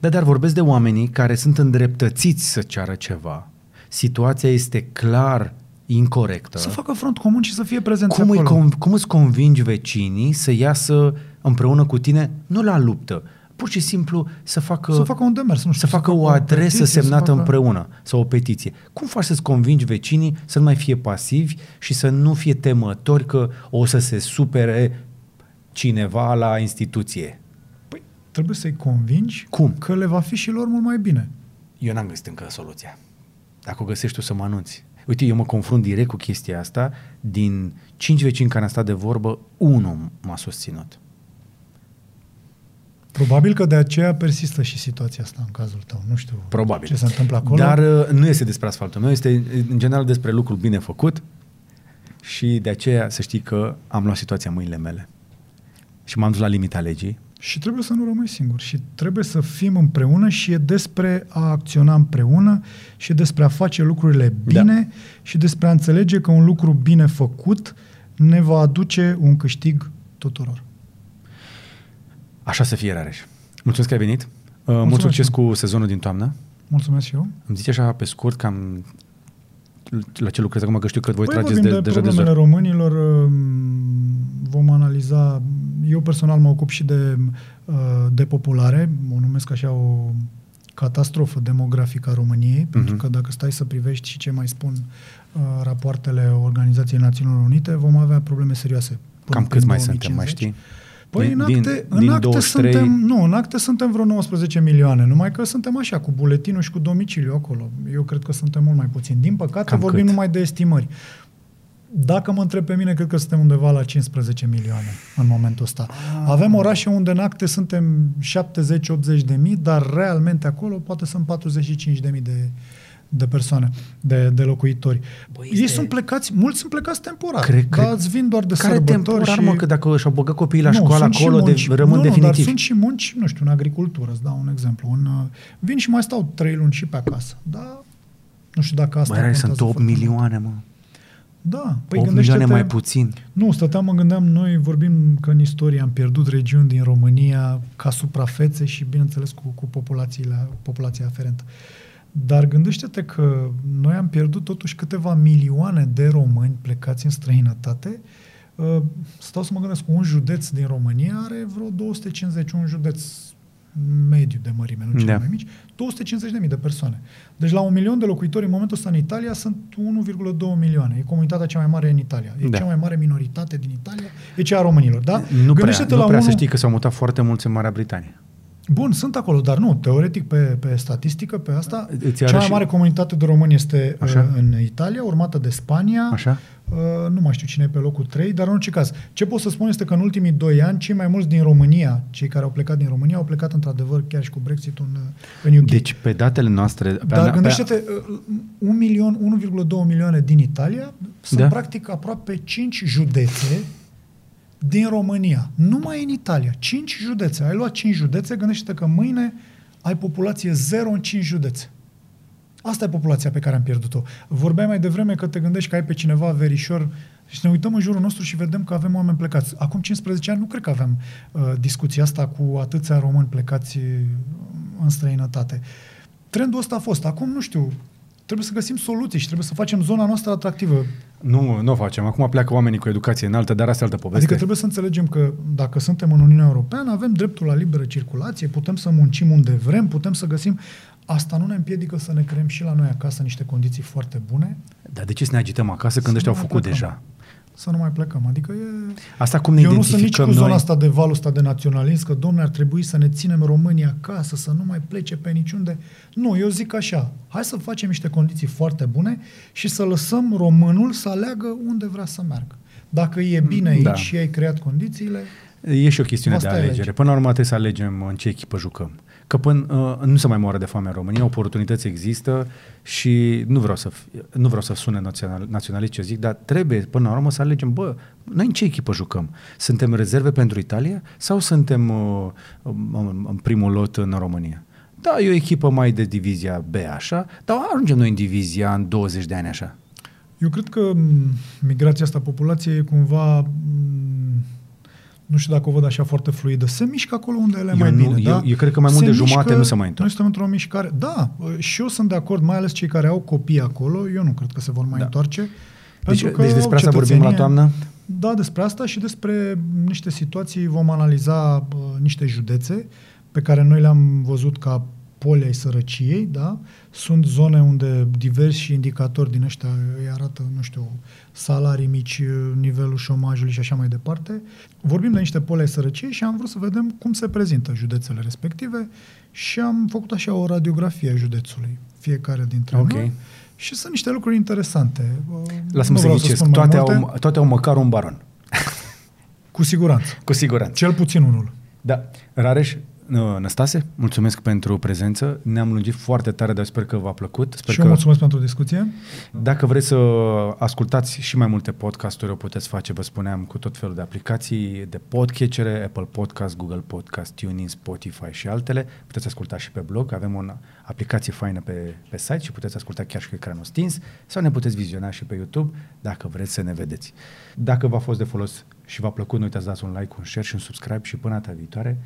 Da, dar vorbesc de oamenii care sunt îndreptățiți să ceară ceva. Situația este clar incorectă. Să facă front comun și să fie prezenți acolo. Cum îți convingi vecinii să iasă împreună cu tine, nu la luptă, pur și simplu să facă, un demers, nu știu, să facă o adresă semnată împreună sau o petiție. Cum faci să-ți convingi vecinii să nu mai fie pasivi și să nu fie temători că o să se supere cineva la instituție? Păi, trebuie să-i convingi că le va fi și lor mult mai bine. Eu n-am găsit încă soluția. Dacă o găsești tu să mă anunți. Uite, eu mă confrunt direct cu chestia asta. Din 5 vecini care am stat de vorbă, 1 m-a susținut. Probabil că de aceea persistă și situația asta în cazul tău. Nu știu probabil ce se întâmplă acolo. Dar nu este despre asfaltul meu, este în general despre lucrul bine făcut și de aceea să știi că am luat situația în mâinile mele și m-am dus la limita legii. Și trebuie să nu rămâi singur și trebuie să fim împreună și e despre a acționa împreună și despre a face lucrurile bine și despre a înțelege că un lucru bine făcut ne va aduce un câștig tuturor. Așa să fie, Rareș. Mulțumesc că ai venit. Mult succes cu sezonul din toamnă. Mulțumesc și eu. Îmi zici așa pe scurt cam la ce lucrez acum, că știu că voi trageți deja de problemele românilor. Vom analiza, eu personal mă ocup și de depopulare, o numesc așa o catastrofă demografică a României, pentru că dacă stai să privești și ce mai spun rapoartele Organizației Națiunilor Unite, vom avea probleme serioase. Cam câți mai suntem, mai știi? Păi în acte suntem vreo 19 milioane, numai că suntem așa, cu buletinul și cu domiciliu acolo. Eu cred că suntem mult mai puțin. Din păcate, vorbim numai de estimări. Dacă mă întreb pe mine, cred că suntem undeva la 15 milioane în momentul ăsta. Avem orașe unde în acte suntem 70-80 de mii, dar realmente acolo poate sunt 45 de mii de persoane, de locuitori. Băi, ei sunt plecați, mulți sunt plecați temporar, dar îți vin doar de sărbători. Care temporar, mă, că dacă și-au băgat copiii la școală acolo, rămân definitiv. Dar sunt și munci, nu știu, în agricultură, îți dau un exemplu. Vin și mai stau 3 luni și pe acasă, dar nu știu dacă asta... Băi, sunt 8 milioane, mă. Da. Păi 8 milioane mai puțin. Nu, mă gândeam, noi vorbim că în istorie am pierdut regiuni din România ca suprafețe și, bineînțeles, cu populația aferentă. Dar gândește-te că noi am pierdut totuși câteva milioane de români plecați în străinătate. Stau să mă gândesc, un județ din România are vreo 250, un județ mediu de mărime, nu cel mai mici, 250.000 de persoane. Deci la 1 milion de locuitori în momentul ăsta în Italia sunt 1,2 milioane. E comunitatea cea mai mare în Italia. E cea mai mare minoritate din Italia. E cea a românilor, da? Nu prea să știi că s-au mutat foarte mulți în Marea Britanie. Bun, sunt acolo, dar nu, teoretic pe statistică, pe asta, cea mai mare comunitate de români este în Italia, urmată de Spania, nu mai știu cine e pe locul 3, dar în orice caz, ce pot să spun este că în ultimii 2 ani, cei mai mulți din România, cei care au plecat din România, au plecat într-adevăr chiar și cu Brexit-ul în UK. Deci pe datele noastre... Dar gândește-te, 1,2 milioane din Italia sunt practic aproape 5 județe din România, numai în Italia, 5 județe. Ai luat 5 județe, gândește-te că mâine ai populație 0 în 5 județe. Asta e populația pe care am pierdut-o. Vorbeai mai devreme că te gândești că ai pe cineva verișor și ne uităm în jurul nostru și vedem că avem oameni plecați. Acum 15 ani nu cred că aveam discuția asta cu atâția români plecați în străinătate. Trendul ăsta a fost. Acum, nu știu, trebuie să găsim soluții și trebuie să facem zona noastră atractivă. Nu o facem. Acum pleacă oamenii cu educație înaltă, dar asta e altă poveste. Adică trebuie să înțelegem că dacă suntem în Uniunea Europeană, avem dreptul la liberă circulație, putem să muncim unde vrem, putem să găsim... Asta nu ne împiedică să ne creăm și la noi acasă niște condiții foarte bune. Dar de ce să ne agităm acasă când ăștia au făcut deja? Să nu mai plecăm. Adică e... Asta cum ne identificăm noi? Eu nu sunt nici cu zona asta de valul ăsta de naționalism, că, domne, ar trebui să ne ținem România acasă, să nu mai plece pe niciunde. Nu, eu zic așa, hai să facem niște condiții foarte bune și să lăsăm românul să aleagă unde vrea să meargă. Dacă e bine aici și ai creat condițiile... E și o chestiune de alegere. Până la urmă trebuie să alegem în ce echipă jucăm. Că până nu se mai moară de foame în România, oportunități există și nu vreau să sune naționalist ce zic, dar trebuie până la urmă să alegem, bă, noi în ce echipă jucăm? Suntem rezerve pentru Italia sau suntem în primul lot în România? Da, e o echipă mai de divizia B așa, dar ajungem noi în divizia în 20 de ani așa. Eu cred că migrația asta populației e cumva... Nu știu dacă o văd așa foarte fluidă. Se mișcă acolo unde ele mai bine. Eu cred că mai mult de jumate nu se mai întorc. Noi suntem într-o mișcare. Da, și eu sunt de acord, mai ales cei care au copii acolo. Eu nu cred că se vor mai întoarce. Deci despre asta vorbim la toamnă? Da, despre asta și despre niște situații vom analiza niște județe pe care noi le-am văzut ca pole ai sărăciei, da? Sunt zone unde diversi indicatori din ăștia îi arată, nu știu, salarii mici, nivelul șomajului și așa mai departe. Vorbim de niște pole ai sărăciei și am vrut să vedem cum se prezintă județele respective și am făcut așa o radiografie a județului, fiecare dintre noi. Și sunt niște lucruri interesante. Lasă-mă să ghicesc, toate au măcar un baron. Cu siguranță. Cu siguranță. Cel puțin unul. Da. Rareș Năstase, mulțumesc pentru prezență. Ne-am lungit foarte tare, dar sper că v-a plăcut. Sper și eu mulțumesc pentru discuție. Dacă vreți să ascultați și mai multe podcasturi, o puteți face, vă spuneam, cu tot felul de aplicații de podcatchere, Apple Podcast, Google Podcast, TuneIn, Spotify și altele. Puteți asculta și pe blog. Avem o aplicație faină pe site și puteți asculta chiar și cu ecranul stins sau ne puteți viziona și pe YouTube dacă vreți să ne vedeți. Dacă v-a fost de folos și v-a plăcut, nu uitați să dați un like, un share și un subscribe și până data viitoare,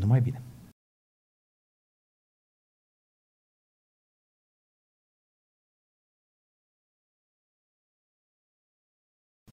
numai bine!